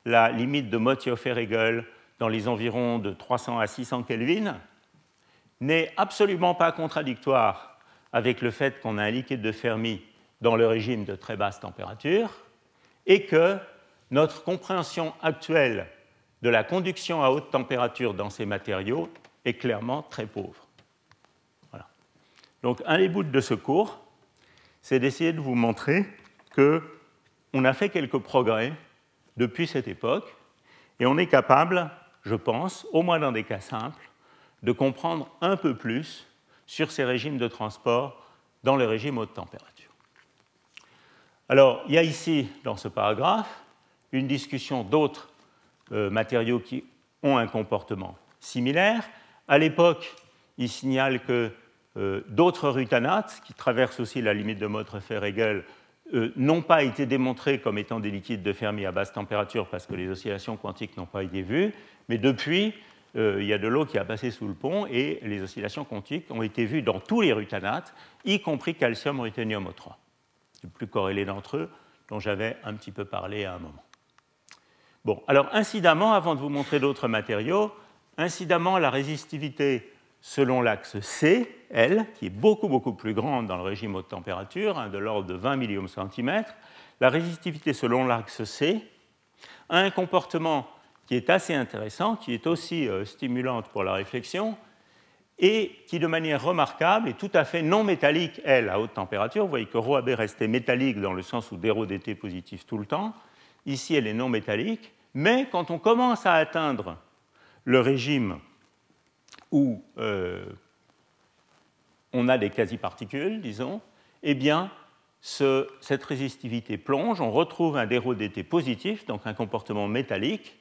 la limite de Mott, Ioffe et Regel dans les environs de trois cents à six cents Kelvin n'est absolument pas contradictoire avec le fait qu'on a un liquide de Fermi dans le régime de très basse température, et que notre compréhension actuelle de la conduction à haute température dans ces matériaux est clairement très pauvre. Voilà. Donc, un des bouts de ce cours, c'est d'essayer de vous montrer qu'on a fait quelques progrès depuis cette époque, et on est capable, je pense, au moins dans des cas simples, de comprendre un peu plus sur ces régimes de transport dans le régime haute température. Alors, il y a ici, dans ce paragraphe, une discussion d'autres euh, matériaux qui ont un comportement similaire. À l'époque, il signale que euh, d'autres rutanates, qui traversent aussi la limite de Mott, Regel, euh, n'ont pas été démontrés comme étant des liquides de Fermi à basse température parce que les oscillations quantiques n'ont pas été vues, mais depuis, euh, il y a de l'eau qui a passé sous le pont et les oscillations quantiques ont été vues dans tous les rutanates, y compris calcium, ruthénium O trois, le plus corrélé d'entre eux, dont j'avais un petit peu parlé à un moment. Bon, alors incidemment, avant de vous montrer d'autres matériaux, incidemment, la résistivité selon l'axe C, elle, qui est beaucoup, beaucoup plus grande dans le régime haute température, hein, de l'ordre de vingt milliohms centimètres, la résistivité selon l'axe C a un comportement qui est assez intéressant, qui est aussi euh, stimulante pour la réflexion, et qui, de manière remarquable, est tout à fait non métallique, elle, à haute température. Vous voyez que ρAB restait métallique dans le sens où dρ dt est positif tout le temps. Ici, elle est non métallique, mais quand on commence à atteindre le régime où euh, on a des quasi-particules, disons, eh bien, ce, cette résistivité plonge, on retrouve un dρ dt positif, donc un comportement métallique,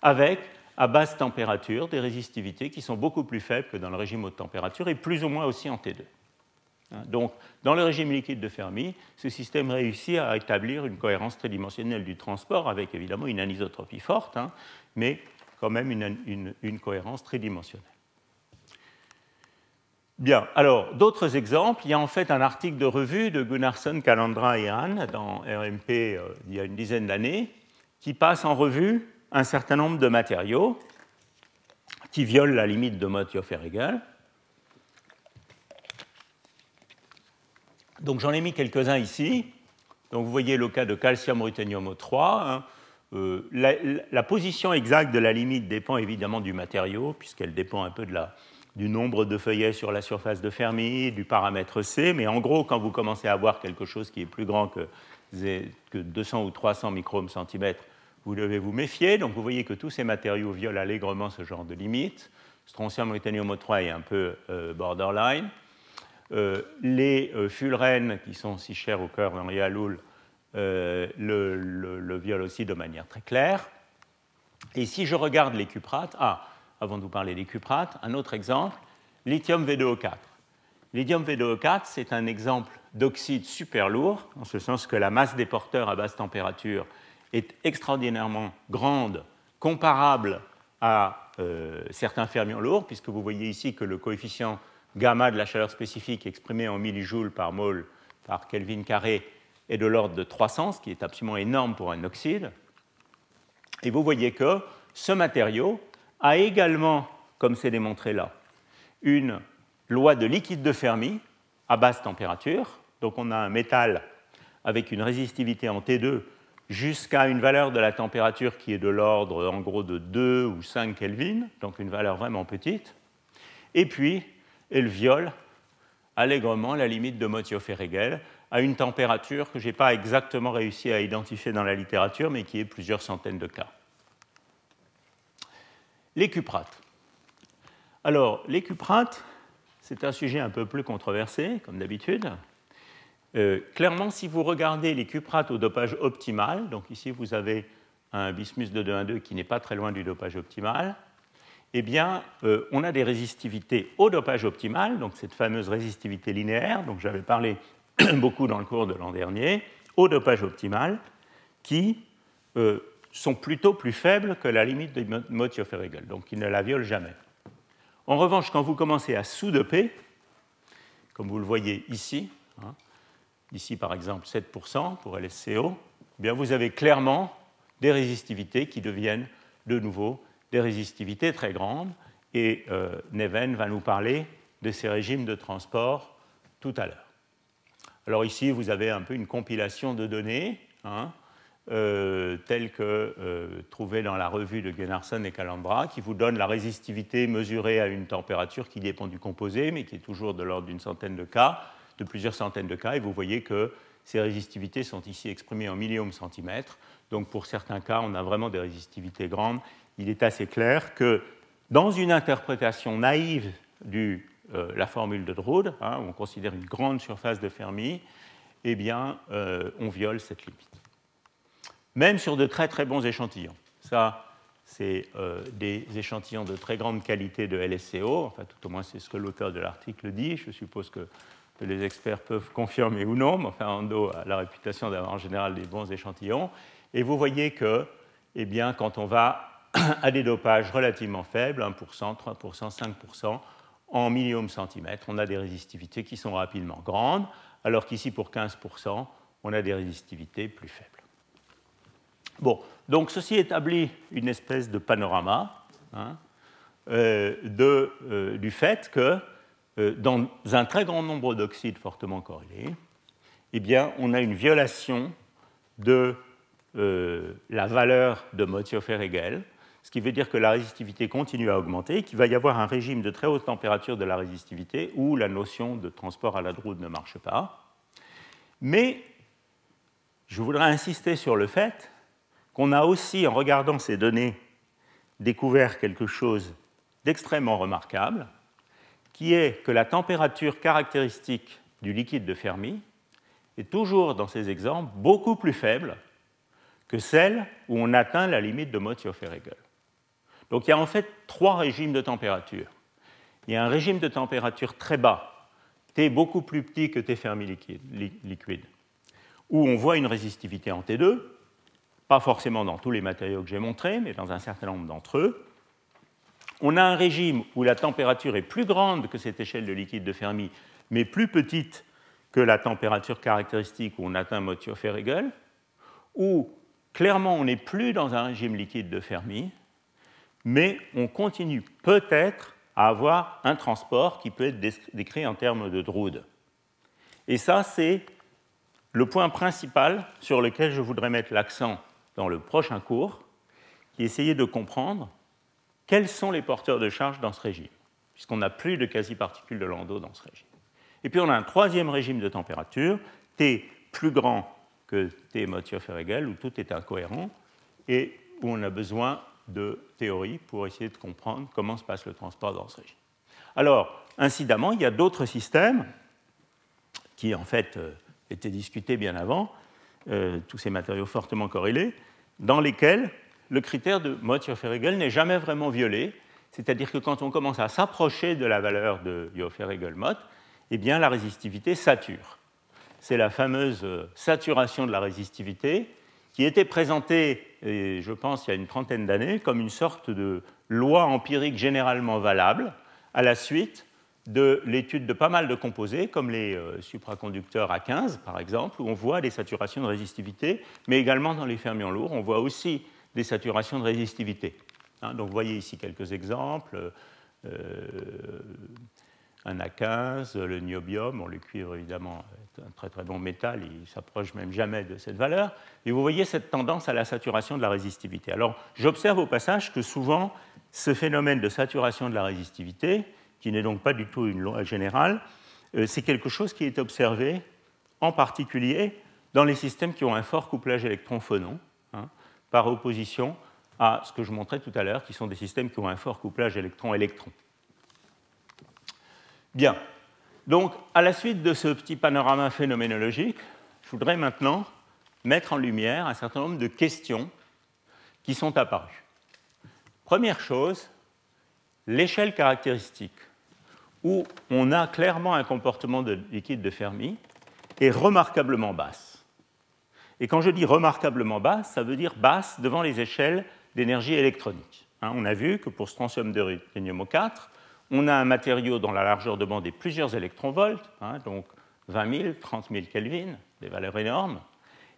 avec à basse température, des résistivités qui sont beaucoup plus faibles que dans le régime haute température et plus ou moins aussi en T deux. Donc, dans le régime liquide de Fermi, ce système réussit à établir une cohérence tridimensionnelle du transport avec évidemment une anisotropie forte, hein, mais quand même une, une, une cohérence tridimensionnelle. Bien, alors, d'autres exemples. Il y a en fait un article de revue de Gunnarsson, Calandra et Hahn dans R M P euh, il y a une dizaine d'années qui passe en revue un certain nombre de matériaux qui violent la limite de Mott, Ioffe et Regel. Donc j'en ai mis quelques-uns ici. Donc vous voyez le cas de calcium ruthénium O trois. Hein. Euh, la, la position exacte de la limite dépend évidemment du matériau, puisqu'elle dépend un peu de la, du nombre de feuillets sur la surface de Fermi, du paramètre C. Mais en gros, quand vous commencez à avoir quelque chose qui est plus grand que, que deux cents ou trois cents microohms centimètres, vous devez vous méfier. Donc vous voyez que tous ces matériaux violent allègrement ce genre de limite. Strontium, ruthénium O trois est un peu euh, borderline. Euh, les euh, fullerènes, qui sont si chers au cœur d'Henri Alloul, euh, le, le, le violent aussi de manière très claire. Et si je regarde les cuprates, ah, avant de vous parler des cuprates, un autre exemple, lithium V deux O quatre. Lithium V deux O quatre, c'est un exemple d'oxyde super lourd, en ce sens que la masse des porteurs à basse température est extraordinairement grande, comparable à euh, certains fermions lourds, puisque vous voyez ici que le coefficient gamma de la chaleur spécifique exprimé en millijoules par mol par Kelvin carré est de l'ordre de trois cents, ce qui est absolument énorme pour un oxyde. Et vous voyez que ce matériau a également, comme c'est démontré là, une loi de liquide de Fermi à basse température. Donc on a un métal avec une résistivité en T deux jusqu'à une valeur de la température qui est de l'ordre en gros de deux ou cinq Kelvin, donc une valeur vraiment petite, et puis elle viole allègrement la limite de Mott, Ioffe et Regel à une température que je n'ai pas exactement réussi à identifier dans la littérature, mais qui est plusieurs centaines de K. Les cuprates. Alors, les cuprates, c'est un sujet un peu plus controversé, comme d'habitude. Euh, clairement, si vous regardez les cuprates au dopage optimal, donc ici vous avez un bismuth de deux un deux qui n'est pas très loin du dopage optimal, eh bien, euh, on a des résistivités au dopage optimal, donc cette fameuse résistivité linéaire, dont j'avais parlé beaucoup dans le cours de l'an dernier, au dopage optimal, qui euh, sont plutôt plus faibles que la limite de Mott, Ioffe et Regel, donc qui ne la violent jamais. En revanche, quand vous commencez à sous-doper, comme vous le voyez ici, hein, ici par exemple sept pour cent pour L S C O, eh bien vous avez clairement des résistivités qui deviennent de nouveau des résistivités très grandes. Et euh, Neven va nous parler de ces régimes de transport tout à l'heure. Alors ici, vous avez un peu une compilation de données, hein, euh, telles que euh, trouvées dans la revue de Gunnarsson et Calandra, qui vous donne la résistivité mesurée à une température qui dépend du composé, mais qui est toujours de l'ordre d'une centaine de K, de plusieurs centaines de K, et vous voyez que ces résistivités sont ici exprimées en milliohms centimètres. Donc pour certains cas, on a vraiment des résistivités grandes. Il est assez clair que dans une interprétation naïve de euh, la formule de Drude, hein, où on considère une grande surface de Fermi, eh bien, euh, on viole cette limite. Même sur de très très bons échantillons. Ça, c'est euh, des échantillons de très grande qualité de L S C O. Enfin, tout au moins, c'est ce que l'auteur de l'article dit. Je suppose que que les experts peuvent confirmer ou non, mais enfin, Ando a la réputation d'avoir en général des bons échantillons. Et vous voyez que, eh bien, quand on va à des dopages relativement faibles, un pour cent, trois pour cent, cinq pour cent, en milliohms centimètres, on a des résistivités qui sont rapidement grandes, alors qu'ici, pour quinze pour cent, on a des résistivités plus faibles. Bon, donc ceci établit une espèce de panorama hein, euh, de, euh, du fait que dans un très grand nombre d'oxydes fortement corrélés, eh bien, on a une violation de euh, la valeur de Mott, Ioffe et Regel, ce qui veut dire que la résistivité continue à augmenter et qu'il va y avoir un régime de très haute température de la résistivité où la notion de transport à la Drude ne marche pas. Mais je voudrais insister sur le fait qu'on a aussi, en regardant ces données, découvert quelque chose d'extrêmement remarquable, qui est que la température caractéristique du liquide de Fermi est toujours, dans ces exemples, beaucoup plus faible que celle où on atteint la limite de Mott, Ioffe et Regel. Donc il y a en fait trois régimes de température. Il y a un régime de température très bas, T beaucoup plus petit que T Fermi liquide, où on voit une résistivité en T deux, pas forcément dans tous les matériaux que j'ai montrés, mais dans un certain nombre d'entre eux. On a un régime où la température est plus grande que cette échelle de liquide de Fermi, mais plus petite que la température caractéristique où on atteint Mott, Ioffe et Regel, où clairement on n'est plus dans un régime liquide de Fermi, mais on continue peut-être à avoir un transport qui peut être décrit en termes de Drude. Et ça, c'est le point principal sur lequel je voudrais mettre l'accent dans le prochain cours, qui est essayer de comprendre quels sont les porteurs de charge dans ce régime, puisqu'on n'a plus de quasi-particules de Landau dans ce régime. Et puis on a un troisième régime de température, T plus grand que T Mott, Ioffe et Regel, où tout est incohérent, et où on a besoin de théories pour essayer de comprendre comment se passe le transport dans ce régime. Alors, incidemment, il y a d'autres systèmes qui, en fait, euh, étaient discutés bien avant, euh, tous ces matériaux fortement corrélés, dans lesquels le critère de Mott, Ioffe et Regel n'est jamais vraiment violé, c'est-à-dire que quand on commence à s'approcher de la valeur de Ioffe et Regel-Mott, eh bien la résistivité sature. C'est la fameuse saturation de la résistivité qui était présentée, et je pense, il y a une trentaine d'années, comme une sorte de loi empirique généralement valable à la suite de l'étude de pas mal de composés, comme les euh, supraconducteurs A quinze, par exemple, où on voit des saturations de résistivité, mais également dans les fermions lourds, on voit aussi des saturations de résistivité. Hein, donc vous voyez ici quelques exemples, euh, un A quinze, le niobium, bon, le cuivre évidemment est un très très bon métal, il ne s'approche même jamais de cette valeur, et vous voyez cette tendance à la saturation de la résistivité. Alors j'observe au passage que souvent ce phénomène de saturation de la résistivité, qui n'est donc pas du tout une loi générale, euh, c'est quelque chose qui est observé en particulier dans les systèmes qui ont un fort couplage électron-phonon, hein, par opposition à ce que je montrais tout à l'heure, qui sont des systèmes qui ont un fort couplage électron-électron. Bien. Donc, à la suite de ce petit panorama phénoménologique, je voudrais maintenant mettre en lumière un certain nombre de questions qui sont apparues. Première chose, l'échelle caractéristique, où on a clairement un comportement de liquide de Fermi, est remarquablement basse. Et quand je dis remarquablement basse, ça veut dire basse devant les échelles d'énergie électronique. Hein, on a vu que pour ce strontium de rhénium-O quatre, on a un matériau dont la largeur de bande est plusieurs électronvolts, hein, donc vingt mille, trente mille Kelvin, des valeurs énormes.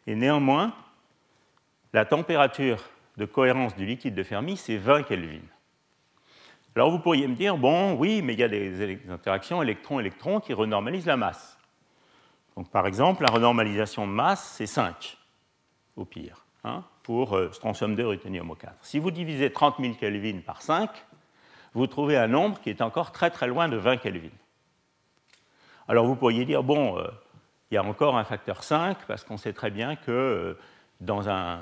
Et néanmoins, la température de cohérence du liquide de Fermi, c'est vingt Kelvin. Alors vous pourriez me dire, bon, oui, mais il y a des interactions électron-électron qui renormalisent la masse. Donc par exemple, la renormalisation de masse, c'est cinq, au pire, hein, pour euh, strontium deux, ruthénium O quatre. Si vous divisez trente mille Kelvin par cinq, vous trouvez un nombre qui est encore très très loin de vingt Kelvin. Alors vous pourriez dire, bon, euh, il y a encore un facteur cinq, parce qu'on sait très bien que euh, dans un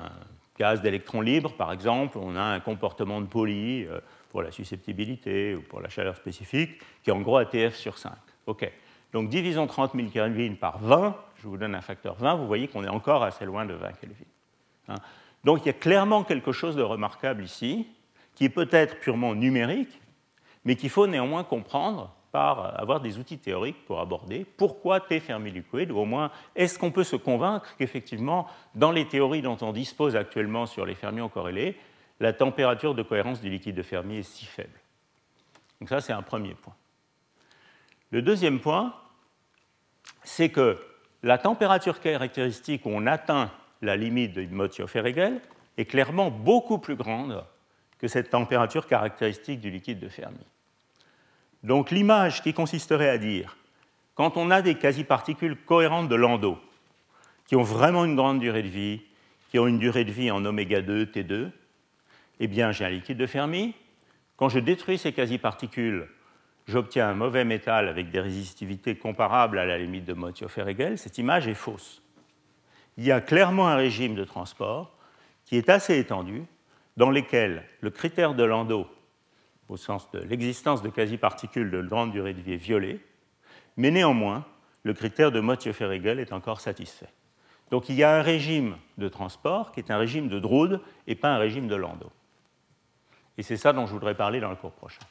gaz d'électrons libres, par exemple, on a un comportement de Pauli euh, pour la susceptibilité ou pour la chaleur spécifique, qui est en gros A T F sur cinq. OK. Donc divisons trente mille Kelvin par vingt, je vous donne un facteur vingt, vous voyez qu'on est encore assez loin de vingt Kelvin. Hein. Donc il y a clairement quelque chose de remarquable ici, qui est peut-être purement numérique, mais qu'il faut néanmoins comprendre par avoir des outils théoriques pour aborder pourquoi T fermilucoïde, ou au moins est-ce qu'on peut se convaincre qu'effectivement, dans les théories dont on dispose actuellement sur les fermions corrélés, la température de cohérence du liquide de Fermi est si faible. Donc ça, c'est un premier point. Le deuxième point, c'est que la température caractéristique où on atteint la limite de Mott, Ioffe et Regel est clairement beaucoup plus grande que cette température caractéristique du liquide de Fermi. Donc l'image qui consisterait à dire, quand on a des quasi-particules cohérentes de Landau, qui ont vraiment une grande durée de vie, qui ont une durée de vie en oméga deux, T deux, eh bien j'ai un liquide de Fermi. Quand je détruis ces quasi-particules, j'obtiens un mauvais métal avec des résistivités comparables à la limite de Mott, Ioffe et Regel. Cette image est fausse. Il y a clairement un régime de transport qui est assez étendu, dans lequel le critère de Landau, au sens de l'existence de quasi-particules de grande durée de vie est violée, mais néanmoins, le critère de Mott, Ioffe et Regel est encore satisfait. Donc il y a un régime de transport qui est un régime de Drude et pas un régime de Landau. Et c'est ça dont je voudrais parler dans le cours prochain.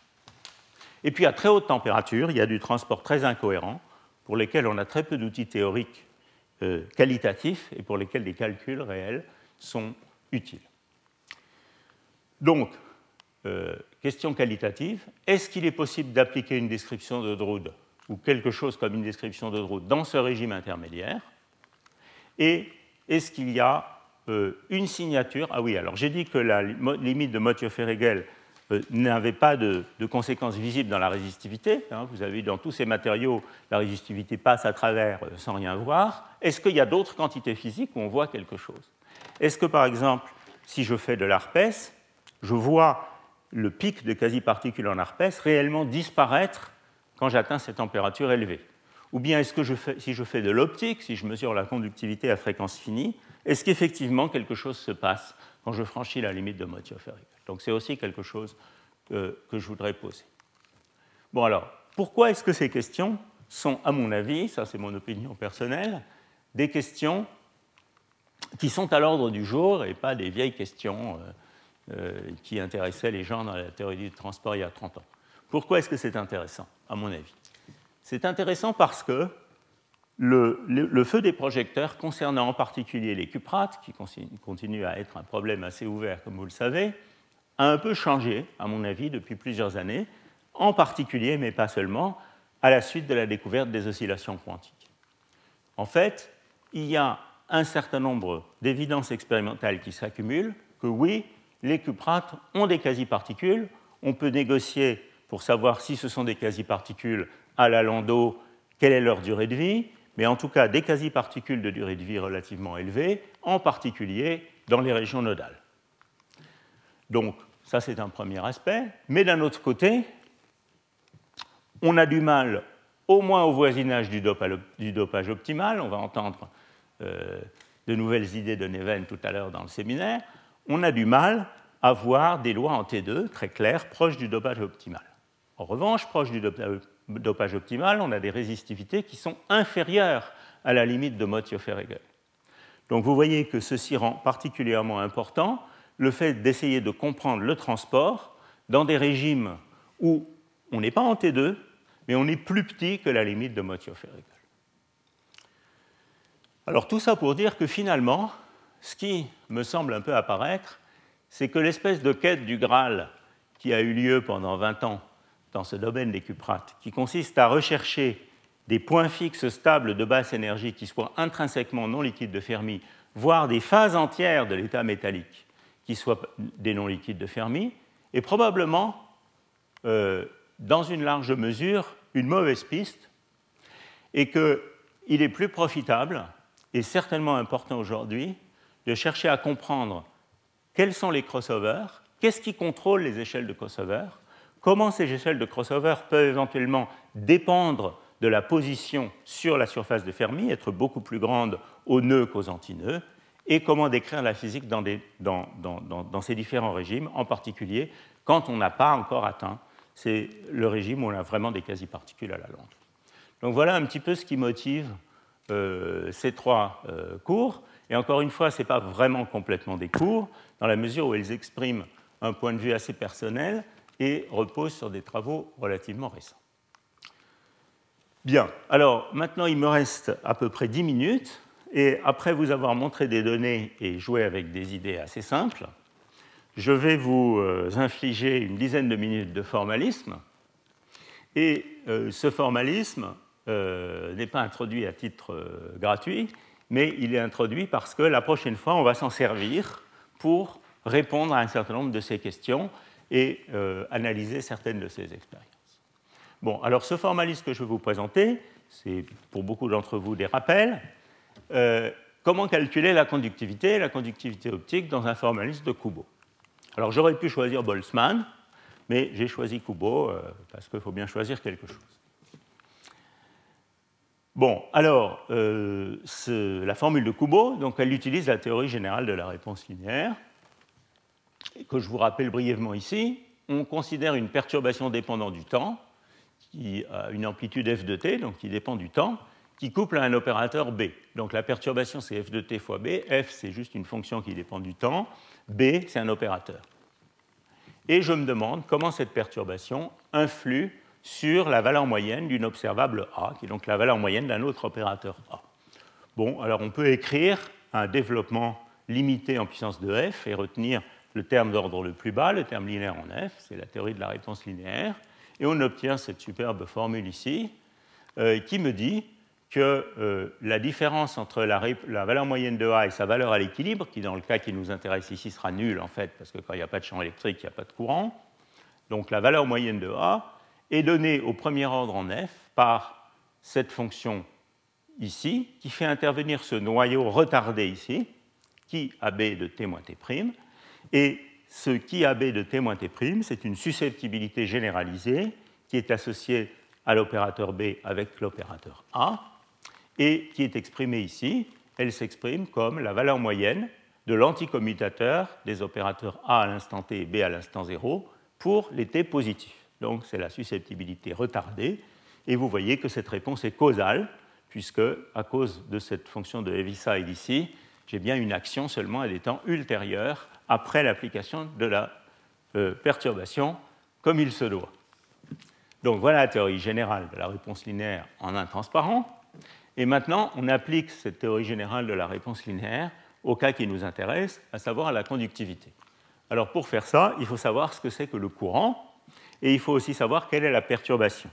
Et puis à très haute température, il y a du transport très incohérent pour lesquels on a très peu d'outils théoriques euh, qualitatifs et pour lesquels des calculs réels sont utiles. Donc, Euh, question qualitative, est-ce qu'il est possible d'appliquer une description de Drude ou quelque chose comme une description de Drude dans ce régime intermédiaire? Et est-ce qu'il y a euh, une signature? Ah oui, alors j'ai dit que la limite de Mott, Ioffe et Regel euh, n'avait pas de, de conséquences visibles dans la résistivité. Hein, vous avez dans tous ces matériaux, la résistivité passe à travers euh, sans rien voir. Est-ce qu'il y a d'autres quantités physiques où on voit quelque chose? Est-ce que, par exemple, si je fais de l'arpèce, je vois le pic de quasi-particules en arpèce réellement disparaître quand j'atteins cette température élevée? Ou bien est-ce que je fais, si je fais de l'optique, si je mesure la conductivité à fréquence finie, est-ce qu'effectivement quelque chose se passe quand je franchis la limite de Mott, Ioffe et Regel? Donc c'est aussi quelque chose que, que je voudrais poser. Bon alors, pourquoi est-ce que ces questions sont, à mon avis, ça c'est mon opinion personnelle, des questions qui sont à l'ordre du jour et pas des vieilles questions euh, Euh, qui intéressait les gens dans la théorie du transport il y a trente ans. Pourquoi est-ce que c'est intéressant, à mon avis? C'est intéressant parce que le, le, le feu des projecteurs, concernant en particulier les cuprates, qui continue à être un problème assez ouvert, comme vous le savez, a un peu changé, à mon avis, depuis plusieurs années, en particulier, mais pas seulement, à la suite de la découverte des oscillations quantiques. En fait, il y a un certain nombre d'évidences expérimentales qui s'accumulent, que oui, les cuprates ont des quasi-particules. On peut négocier pour savoir si ce sont des quasi-particules à la Landau, quelle est leur durée de vie, mais en tout cas des quasi-particules de durée de vie relativement élevée, en particulier dans les régions nodales. Donc, ça c'est un premier aspect. Mais d'un autre côté, on a du mal, au moins au voisinage du dopage optimal. On va entendre euh, de nouvelles idées de Neven tout à l'heure dans le séminaire. On a du mal à voir des lois en T deux très claires, proches du dopage optimal. En revanche, proches du dopage optimal, on a des résistivités qui sont inférieures à la limite de Mott, Ioffe et Regel. Donc vous voyez que ceci rend particulièrement important le fait d'essayer de comprendre le transport dans des régimes où on n'est pas en T deux, mais on est plus petit que la limite de Mott, Ioffe et Regel. Alors tout ça pour dire que finalement, ce qui me semble un peu apparaître, c'est que l'espèce de quête du Graal qui a eu lieu pendant vingt ans dans ce domaine des cuprates, qui consiste à rechercher des points fixes stables de basse énergie qui soient intrinsèquement non liquides de Fermi, voire des phases entières de l'état métallique qui soient des non liquides de Fermi, est probablement euh, dans une large mesure, une mauvaise piste, et qu'il est plus profitable, et certainement important aujourd'hui, de chercher à comprendre quels sont les crossovers, qu'est-ce qui contrôle les échelles de crossover, comment ces échelles de crossover peuvent éventuellement dépendre de la position sur la surface de Fermi, être beaucoup plus grande aux nœuds qu'aux antinœuds, et comment décrire la physique dans, des, dans, dans, dans, dans ces différents régimes, en particulier quand on n'a pas encore atteint c'est le régime où on a vraiment des quasi-particules à la longue. Donc voilà un petit peu ce qui motive euh, ces trois euh, cours. Et encore une fois, ce n'est pas vraiment complètement des cours, dans la mesure où ils expriment un point de vue assez personnel et reposent sur des travaux relativement récents. Bien, alors maintenant il me reste à peu près dix minutes, et après vous avoir montré des données et joué avec des idées assez simples, je vais vous infliger une dizaine de minutes de formalisme, et euh, ce formalisme euh, n'est pas introduit à titre euh, gratuit, mais il est introduit parce que la prochaine fois, on va s'en servir pour répondre à un certain nombre de ces questions et euh, analyser certaines de ces expériences. Bon, alors ce formalisme que je vais vous présenter, c'est pour beaucoup d'entre vous des rappels, euh, comment calculer la conductivité, la conductivité optique dans un formalisme de Kubo. Alors, j'aurais pu choisir Boltzmann, mais j'ai choisi Kubo euh, parce qu'il faut bien choisir quelque chose. Bon, alors, euh, ce, la formule de Kubo, donc, elle utilise la théorie générale de la réponse linéaire, que je vous rappelle brièvement ici. On considère une perturbation dépendant du temps, qui a une amplitude f de t, donc qui dépend du temps, qui couple à un opérateur b. Donc, la perturbation, c'est f de t fois b. F, c'est juste une fonction qui dépend du temps. B, c'est un opérateur. Et je me demande comment cette perturbation influe sur la valeur moyenne d'une observable A, qui est donc la valeur moyenne d'un autre opérateur A. Bon, alors on peut écrire un développement limité en puissance de f et retenir le terme d'ordre le plus bas, le terme linéaire en f, c'est la théorie de la réponse linéaire, et on obtient cette superbe formule ici, euh, qui me dit que euh, la différence entre la, la valeur moyenne de A et sa valeur à l'équilibre, qui dans le cas qui nous intéresse ici sera nulle en fait, parce que quand il n'y a pas de champ électrique, il n'y a pas de courant, donc la valeur moyenne de A est donnée au premier ordre en F par cette fonction ici, qui fait intervenir ce noyau retardé ici, qui A B de T moins T', et ce qui A B de T moins T', c'est une susceptibilité généralisée qui est associée à l'opérateur B avec l'opérateur A, et qui est exprimée ici, elle s'exprime comme la valeur moyenne de l'anticommutateur des opérateurs A à l'instant t et B à l'instant zéro pour les t positifs. Donc c'est la susceptibilité retardée, et vous voyez que cette réponse est causale, puisque à cause de cette fonction de Heaviside ici, j'ai bien une action seulement à des temps ultérieurs après l'application de la euh, perturbation comme il se doit. Donc voilà la théorie générale de la réponse linéaire en intransparent. Et maintenant, on applique cette théorie générale de la réponse linéaire au cas qui nous intéresse, à savoir à la conductivité. Alors pour faire ça, il faut savoir ce que c'est que le courant, et il faut aussi savoir quelle est la perturbation.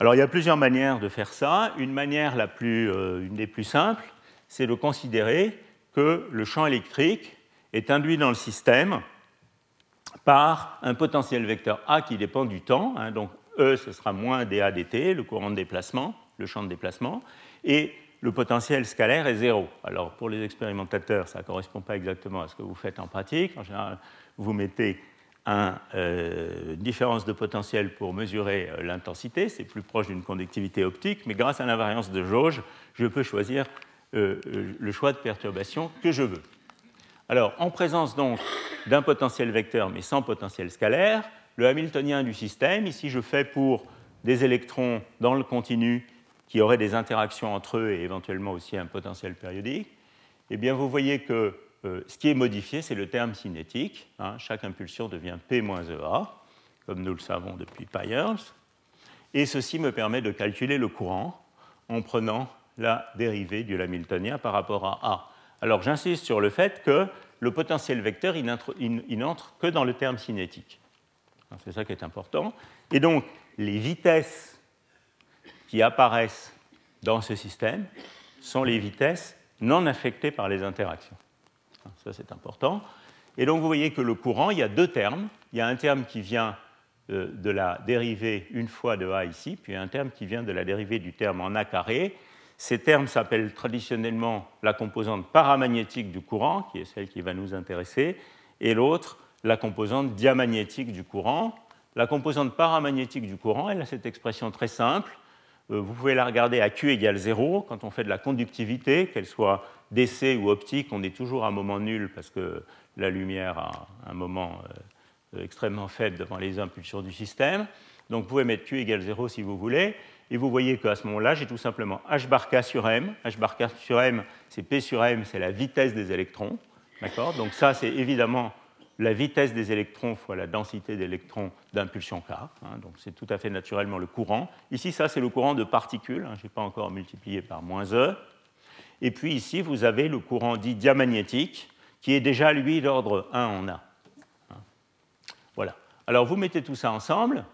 Alors il y a plusieurs manières de faire ça. Une manière la plus, euh, une des plus simples, c'est de considérer que le champ électrique est induit dans le système par un potentiel vecteur A qui dépend du temps, hein, donc E, ce sera moins dA dt, le courant de déplacement, le champ de déplacement, et le potentiel scalaire est zéro. Alors, pour les expérimentateurs, ça ne correspond pas exactement à ce que vous faites en pratique. En général, vous mettez un, euh, une différence de potentiel pour mesurer euh, l'intensité. C'est plus proche d'une conductivité optique, mais grâce à l'invariance de jauge, je peux choisir euh, le choix de perturbation que je veux. Alors, en présence donc d'un potentiel vecteur, mais sans potentiel scalaire, le hamiltonien du système, ici je fais pour des électrons dans le continu qui auraient des interactions entre eux et éventuellement aussi un potentiel périodique, eh bien vous voyez que euh, ce qui est modifié, c'est le terme cinétique. Hein, chaque impulsion devient P moins E A, comme nous le savons depuis Peierls. Et ceci me permet de calculer le courant en prenant la dérivée du Hamiltonien par rapport à A. Alors j'insiste sur le fait que le potentiel vecteur, il n'entre, il, il n'entre que dans le terme cinétique. C'est ça qui est important. Et donc, les vitesses qui apparaissent dans ce système sont les vitesses non affectées par les interactions. Ça, c'est important. Et donc, vous voyez que le courant, il y a deux termes. Il y a un terme qui vient euh, de la dérivée une fois de A ici, puis un terme qui vient de la dérivée du terme en A carré. Ces termes s'appellent traditionnellement la composante paramagnétique du courant, qui est celle qui va nous intéresser, et l'autre, la composante diamagnétique du courant. La composante paramagnétique du courant, elle a cette expression très simple. Vous pouvez la regarder à Q égale zéro. Quand on fait de la conductivité, qu'elle soit D C ou optique, on est toujours à un moment nul parce que la lumière a un moment extrêmement faible devant les impulsions du système. Donc vous pouvez mettre Q égale zéro si vous voulez. Et vous voyez qu'à ce moment-là, j'ai tout simplement H bar K sur M. H bar K sur M, c'est P sur M, c'est la vitesse des électrons. D'accord ? Donc ça, c'est évidemment la vitesse des électrons fois la densité d'électrons d'impulsion K. Hein, donc c'est tout à fait naturellement le courant. Ici, ça, c'est le courant de particules. Hein, je n'ai pas encore multiplié par moins E. Et puis ici, vous avez le courant dit diamagnétique, qui est déjà, lui, d'ordre un en A. Hein, voilà. Alors, vous mettez tout ça ensemble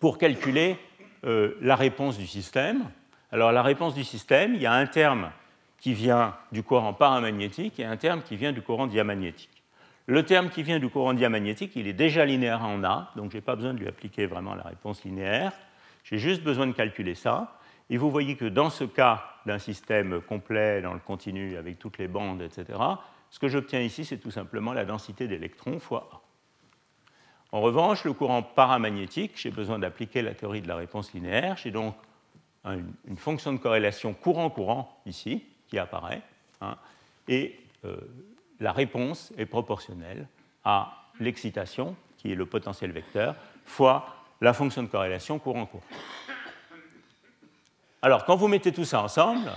pour calculer euh, la réponse du système. Alors, la réponse du système, il y a un terme qui vient du courant paramagnétique et un terme qui vient du courant diamagnétique. Le terme qui vient du courant diamagnétique, il est déjà linéaire en A, donc je n'ai pas besoin de lui appliquer vraiment la réponse linéaire. J'ai juste besoin de calculer ça. Et vous voyez que dans ce cas d'un système complet, dans le continu, avec toutes les bandes, et cetera, ce que j'obtiens ici, c'est tout simplement la densité d'électrons fois A. En revanche, le courant paramagnétique, j'ai besoin d'appliquer la théorie de la réponse linéaire. J'ai donc une, une fonction de corrélation courant-courant ici, qui apparaît, hein, et... Euh, la réponse est proportionnelle à l'excitation, qui est le potentiel vecteur, fois la fonction de corrélation courant-courant. Alors, quand vous mettez tout ça ensemble,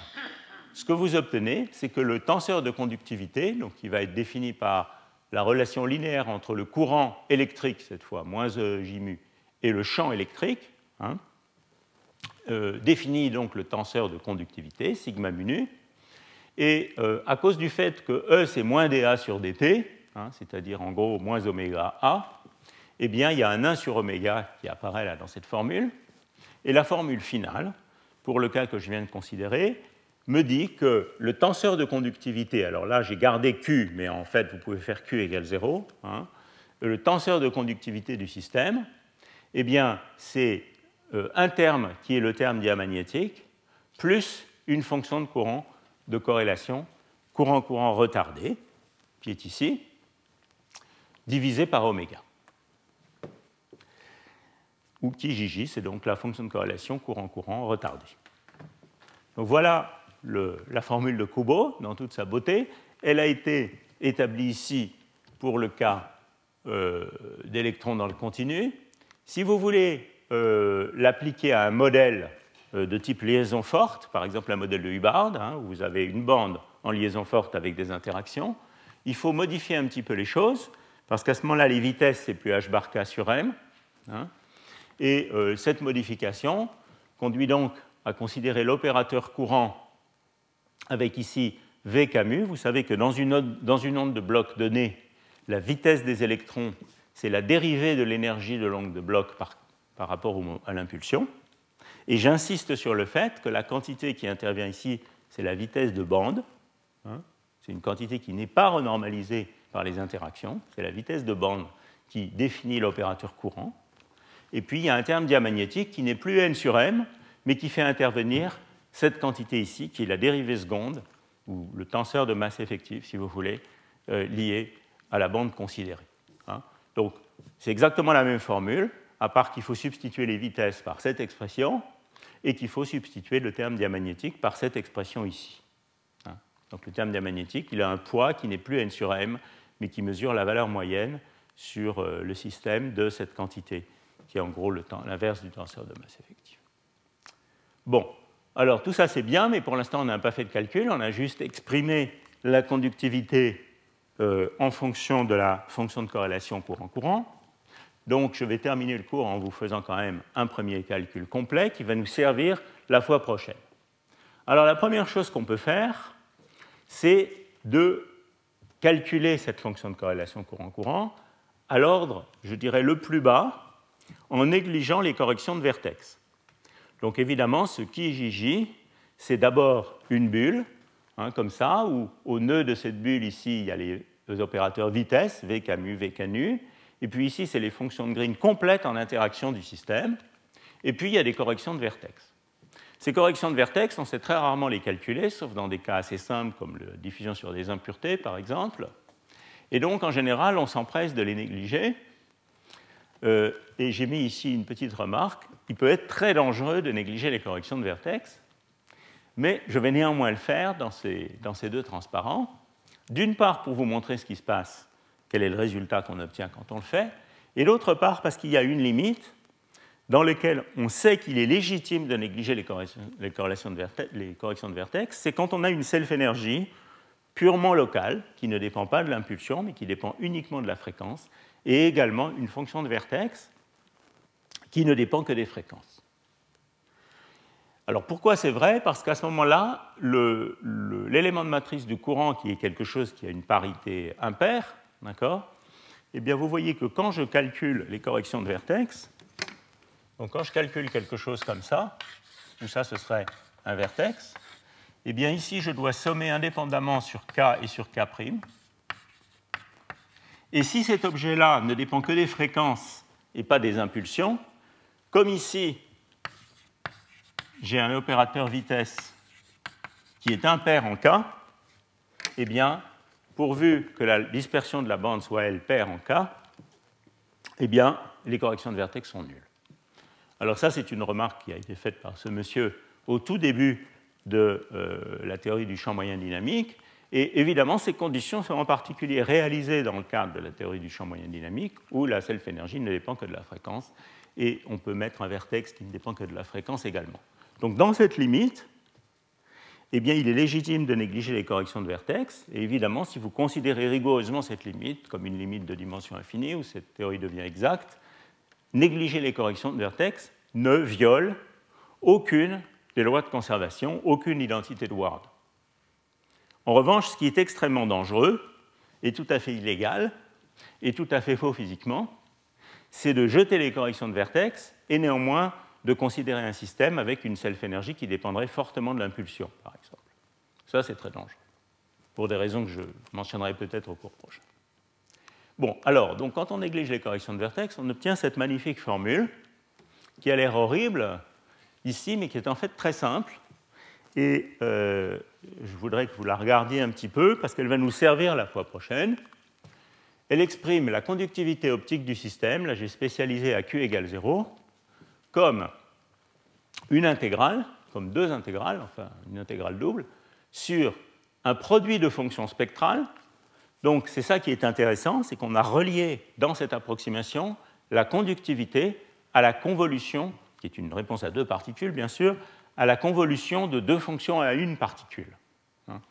ce que vous obtenez, c'est que le tenseur de conductivité, donc qui va être défini par la relation linéaire entre le courant électrique, cette fois, moins E J mu, et le champ électrique, hein, euh, définit donc le tenseur de conductivité, sigma mu nu. Et euh, à cause du fait que E, c'est moins dA sur dt, hein, c'est-à-dire en gros moins oméga A, eh bien, il y a un un sur oméga qui apparaît là dans cette formule. Et la formule finale, pour le cas que je viens de considérer, me dit que le tenseur de conductivité, alors là, j'ai gardé Q, mais en fait, vous pouvez faire Q égale zéro, hein, le tenseur de conductivité du système, eh bien, c'est euh, un terme qui est le terme diamagnétique, plus une fonction de courant de corrélation courant-courant retardé, qui est ici, divisé par oméga. Ou qui J J, c'est donc la fonction de corrélation courant-courant retardé. Donc voilà le, la formule de Kubo dans toute sa beauté. Elle a été établie ici pour le cas euh, d'électrons dans le continu. Si vous voulez euh, l'appliquer à un modèle de type liaison forte, par exemple un modèle de Hubbard, hein, où vous avez une bande en liaison forte avec des interactions, il faut modifier un petit peu les choses, parce qu'à ce moment-là, les vitesses, c'est plus H bar K sur M. Hein, et euh, cette modification conduit donc à considérer l'opérateur courant avec ici V K mu. Vous savez que dans une, onde, dans une onde de bloc donnée, la vitesse des électrons, c'est la dérivée de l'énergie de l'onde de bloc par, par rapport au, à l'impulsion. Et j'insiste sur le fait que la quantité qui intervient ici, c'est la vitesse de bande. Hein, c'est une quantité qui n'est pas renormalisée par les interactions. C'est la vitesse de bande qui définit l'opérateur courant. Et puis, il y a un terme diamagnétique qui n'est plus N sur M, mais qui fait intervenir cette quantité ici, qui est la dérivée seconde, ou le tenseur de masse effective, si vous voulez, euh, lié à la bande considérée. Hein. Donc, c'est exactement la même formule, à part qu'il faut substituer les vitesses par cette expression et qu'il faut substituer le terme diamagnétique par cette expression ici. Hein, donc le terme diamagnétique, il a un poids qui n'est plus N sur M, mais qui mesure la valeur moyenne sur euh, le système de cette quantité, qui est en gros le temps, l'inverse du tenseur de masse effective. Bon, alors tout ça c'est bien, mais pour l'instant on n'a pas fait de calcul, on a juste exprimé la conductivité euh, en fonction de la fonction de corrélation courant-courant. Donc, je vais terminer le cours en vous faisant quand même un premier calcul complet qui va nous servir la fois prochaine. Alors, la première chose qu'on peut faire, c'est de calculer cette fonction de corrélation courant-courant à l'ordre, je dirais, le plus bas, en négligeant les corrections de vertex. Donc, évidemment, ce qui J J, c'est d'abord une bulle, hein, comme ça, où au nœud de cette bulle, ici, il y a les opérateurs vitesse, V K mu, V K nu, Et puis ici, c'est les fonctions de Green complètes en interaction du système. Et puis, il y a des corrections de vertex. Ces corrections de vertex, on sait très rarement les calculer, sauf dans des cas assez simples, comme la diffusion sur des impuretés, par exemple. Et donc, en général, on s'empresse de les négliger. Euh, et j'ai mis ici une petite remarque. Il peut être très dangereux de négliger les corrections de vertex, mais je vais néanmoins le faire dans ces, dans ces deux transparents. D'une part, pour vous montrer ce qui se passe, quel est le résultat qu'on obtient quand on le fait, et d'autre part, parce qu'il y a une limite dans laquelle on sait qu'il est légitime de négliger les, les, corrélations de vertex, les corrections de vertex, c'est quand on a une self-énergie purement locale, qui ne dépend pas de l'impulsion, mais qui dépend uniquement de la fréquence, et également une fonction de vertex qui ne dépend que des fréquences. Alors pourquoi c'est vrai ? Parce qu'à ce moment-là, le, le, l'élément de matrice du courant, qui est quelque chose qui a une parité impaire, d'accord ? Eh bien, vous voyez que quand je calcule les corrections de vertex, donc quand je calcule quelque chose comme ça, tout ça ce serait un vertex, eh bien ici je dois sommer indépendamment sur K et sur K'. Et si cet objet-là ne dépend que des fréquences et pas des impulsions, comme ici j'ai un opérateur vitesse qui est impair en K, eh bien pourvu que la dispersion de la bande soit elle paire en K, eh bien les corrections de vertex sont nulles. Alors ça, c'est une remarque qui a été faite par ce monsieur au tout début de euh, la théorie du champ moyen dynamique. Et évidemment, ces conditions sont en particulier réalisées dans le cadre de la théorie du champ moyen dynamique, où la self-énergie ne dépend que de la fréquence, et on peut mettre un vertex qui ne dépend que de la fréquence également. Donc dans cette limite, eh bien, il est légitime de négliger les corrections de vertex, et évidemment, si vous considérez rigoureusement cette limite comme une limite de dimension infinie, où cette théorie devient exacte, négliger les corrections de vertex ne viole aucune des lois de conservation, aucune identité de Ward. En revanche, ce qui est extrêmement dangereux, et tout à fait illégal, et tout à fait faux physiquement, c'est de jeter les corrections de vertex et néanmoins de considérer un système avec une self-énergie qui dépendrait fortement de l'impulsion, par exemple. Ça, c'est très dangereux, pour des raisons que je mentionnerai peut-être au cours prochain. Bon, alors, donc, quand on néglige les corrections de vertex, on obtient cette magnifique formule qui a l'air horrible ici, mais qui est en fait très simple. Et euh, je voudrais que vous la regardiez un petit peu parce qu'elle va nous servir la fois prochaine. Elle exprime la conductivité optique du système, là j'ai spécialisé à Q égale zéro, comme une intégrale, comme deux intégrales, enfin une intégrale double, sur un produit de fonctions spectrales. Donc, c'est ça qui est intéressant, c'est qu'on a relié dans cette approximation la conductivité à la convolution, qui est une réponse à deux particules, bien sûr, à la convolution de deux fonctions à une particule. Hein ?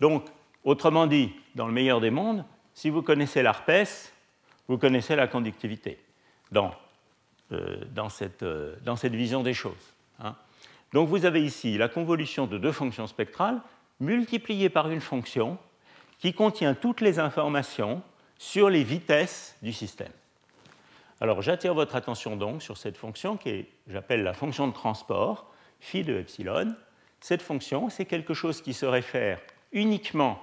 Donc, autrement dit, dans le meilleur des mondes, si vous connaissez l'Arpès, vous connaissez la conductivité dans, euh, dans, cette, euh, dans cette vision des choses. Hein ? Donc, vous avez ici la convolution de deux fonctions spectrales multipliée par une fonction qui contient toutes les informations sur les vitesses du système. Alors, j'attire votre attention donc sur cette fonction que j'appelle la fonction de transport, phi de epsilon. Cette fonction, c'est quelque chose qui se réfère uniquement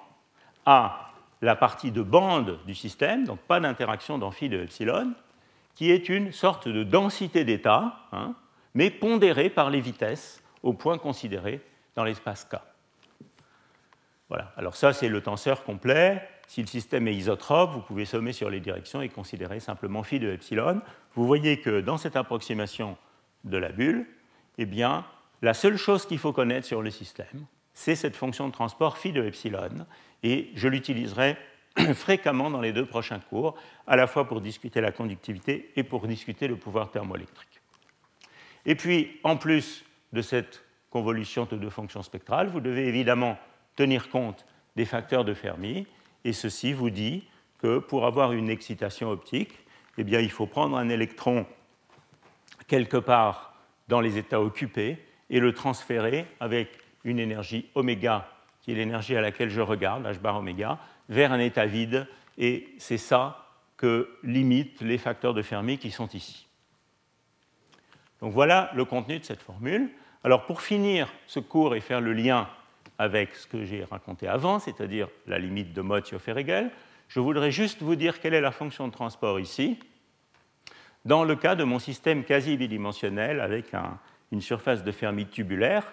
à la partie de bande du système, donc pas d'interaction dans phi de epsilon, qui est une sorte de densité d'état, hein, mais pondérée par les vitesses au point considéré dans l'espace K. Voilà. Alors ça, c'est le tenseur complet. Si le système est isotrope, vous pouvez sommer sur les directions et considérer simplement phi de epsilon. Vous voyez que dans cette approximation de la bulle, eh bien, la seule chose qu'il faut connaître sur le système, c'est cette fonction de transport phi de epsilon. Et je l'utiliserai fréquemment dans les deux prochains cours, à la fois pour discuter la conductivité et pour discuter le pouvoir thermoélectrique. Et puis, en plus de cette convolution de deux fonctions spectrales, vous devez évidemment tenir compte des facteurs de Fermi, et ceci vous dit que pour avoir une excitation optique, eh bien, il faut prendre un électron quelque part dans les états occupés et le transférer avec une énergie oméga, qui est l'énergie à laquelle je regarde, h bar oméga, vers un état vide, et c'est ça que limitent les facteurs de Fermi qui sont ici. Donc voilà le contenu de cette formule. Alors pour finir ce cours et faire le lien avec ce que j'ai raconté avant, c'est-à-dire la limite de Mott, Ioffe et Regel, Je voudrais juste vous dire quelle est la fonction de transport ici, dans le cas de mon système quasi bidimensionnel avec un, une surface de Fermi tubulaire.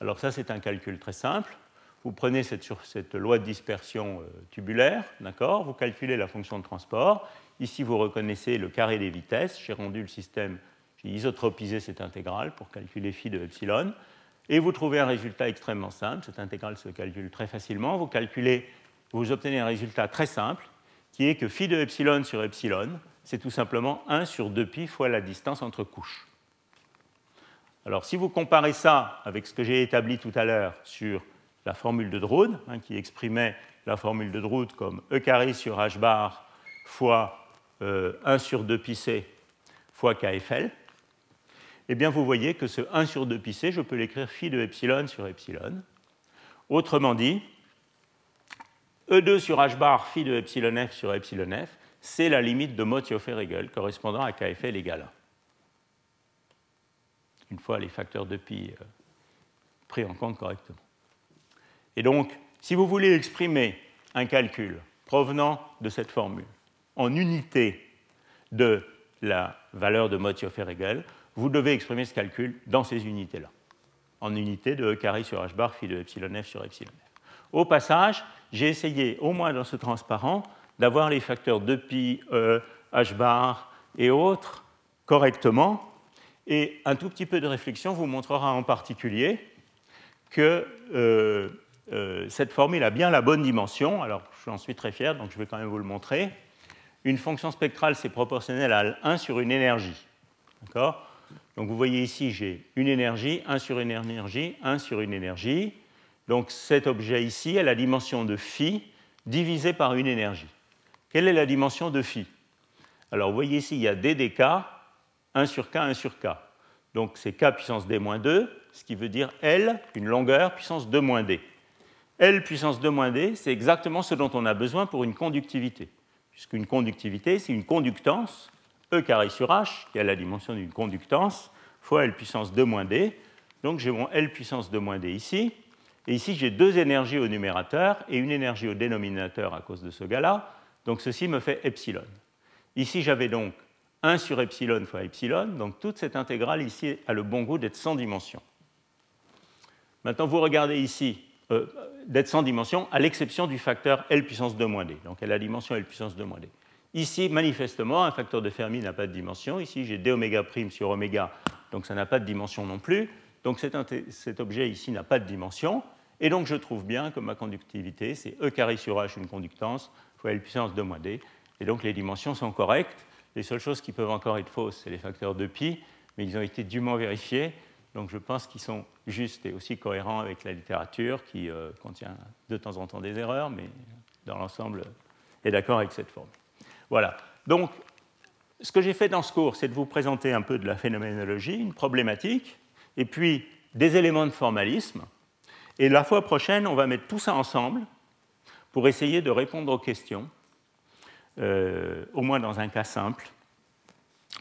Alors ça, c'est un calcul très simple. Vous prenez cette, cette loi de dispersion euh, tubulaire, d'accord, vous calculez la fonction de transport. Ici, vous reconnaissez le carré des vitesses. J'ai rendu le système, j'ai isotropisé cette intégrale pour calculer phi de epsilon. Et vous trouvez un résultat extrêmement simple. Cette intégrale se calcule très facilement. Vous calculez, vous obtenez un résultat très simple, qui est que phi de epsilon sur epsilon, c'est tout simplement un sur deux pi fois la distance entre couches. Alors, si vous comparez ça avec ce que j'ai établi tout à l'heure sur la formule de Drude, hein, qui exprimait la formule de Drude comme E carré sur H bar fois euh, un sur deux pi c fois K F L, eh bien, vous voyez que ce un sur deux pi c, je peux l'écrire phi de epsilon sur epsilon. Autrement dit, E deux sur H bar phi de epsilon f sur epsilon f, c'est la limite de Mott, Ioffe, Regel correspondant à K F L égale un. Une fois les facteurs de pi euh, pris en compte correctement. Et donc, si vous voulez exprimer un calcul provenant de cette formule en unité de la valeur de Mott, Ioffe, Regel, vous devez exprimer ce calcul dans ces unités-là, en unité de E carré sur H bar phi de epsilon f sur epsilon f. Au passage, j'ai essayé, au moins dans ce transparent, d'avoir les facteurs deux pi, E, H bar et autres correctement. Et un tout petit peu de réflexion vous montrera en particulier que euh, euh, cette formule a bien la bonne dimension. Alors, j'en suis très fier, donc je vais quand même vous le montrer. Une fonction spectrale, c'est proportionnel à un sur une énergie. D'accord ? Donc, vous voyez ici, j'ai une énergie, un sur une énergie, un sur une énergie. Donc, cet objet ici a la dimension de phi divisé par une énergie. Quelle est la dimension de phi ? Alors, vous voyez ici, il y a d dk, un sur k, un sur k. Donc, c'est k puissance d moins deux, ce qui veut dire L, une longueur, puissance deux moins d. L puissance deux moins d, c'est exactement ce dont on a besoin pour une conductivité. Puisqu'une conductivité, c'est une conductance, E carré sur H, qui a la dimension d'une conductance, fois L puissance deux moins d. Donc, j'ai mon L puissance deux moins d ici. Et ici, j'ai deux énergies au numérateur et une énergie au dénominateur à cause de ce gars-là. Donc, ceci me fait epsilon. Ici, j'avais donc un sur epsilon fois epsilon. Donc, toute cette intégrale ici a le bon goût d'être sans dimension. Maintenant, vous regardez ici, euh, d'être sans dimension, à l'exception du facteur L puissance deux moins d. Donc, elle a la dimension L puissance deux moins d. Ici, manifestement, un facteur de Fermi n'a pas de dimension. Ici, j'ai d oméga prime sur oméga, donc ça n'a pas de dimension non plus. Donc, cet, cet objet ici n'a pas de dimension. Et donc, je trouve bien que ma conductivité, c'est E carré sur H, une conductance, fois L puissance deux moins d. Et donc, les dimensions sont correctes. Les seules choses qui peuvent encore être fausses, c'est les facteurs de pi, mais ils ont été dûment vérifiés. Donc, je pense qu'ils sont justes et aussi cohérents avec la littérature, qui euh, contient de temps en temps des erreurs, mais dans l'ensemble, est d'accord avec cette forme. Voilà. Donc, ce que j'ai fait dans ce cours, c'est de vous présenter un peu de la phénoménologie, une problématique, et puis des éléments de formalisme. Et la fois prochaine, on va mettre tout ça ensemble pour essayer de répondre aux questions. Euh, au moins dans un cas simple,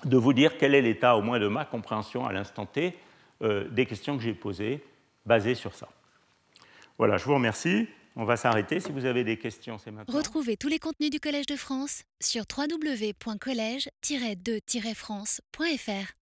de vous dire quel est l'état, au moins de ma compréhension à l'instant T, euh, des questions que j'ai posées, basées sur ça. Voilà, je vous remercie. On va s'arrêter. Si vous avez des questions, c'est maintenant. Retrouvez tous les contenus du Collège de France sur w w w point collège tiret deux tiret france point f r.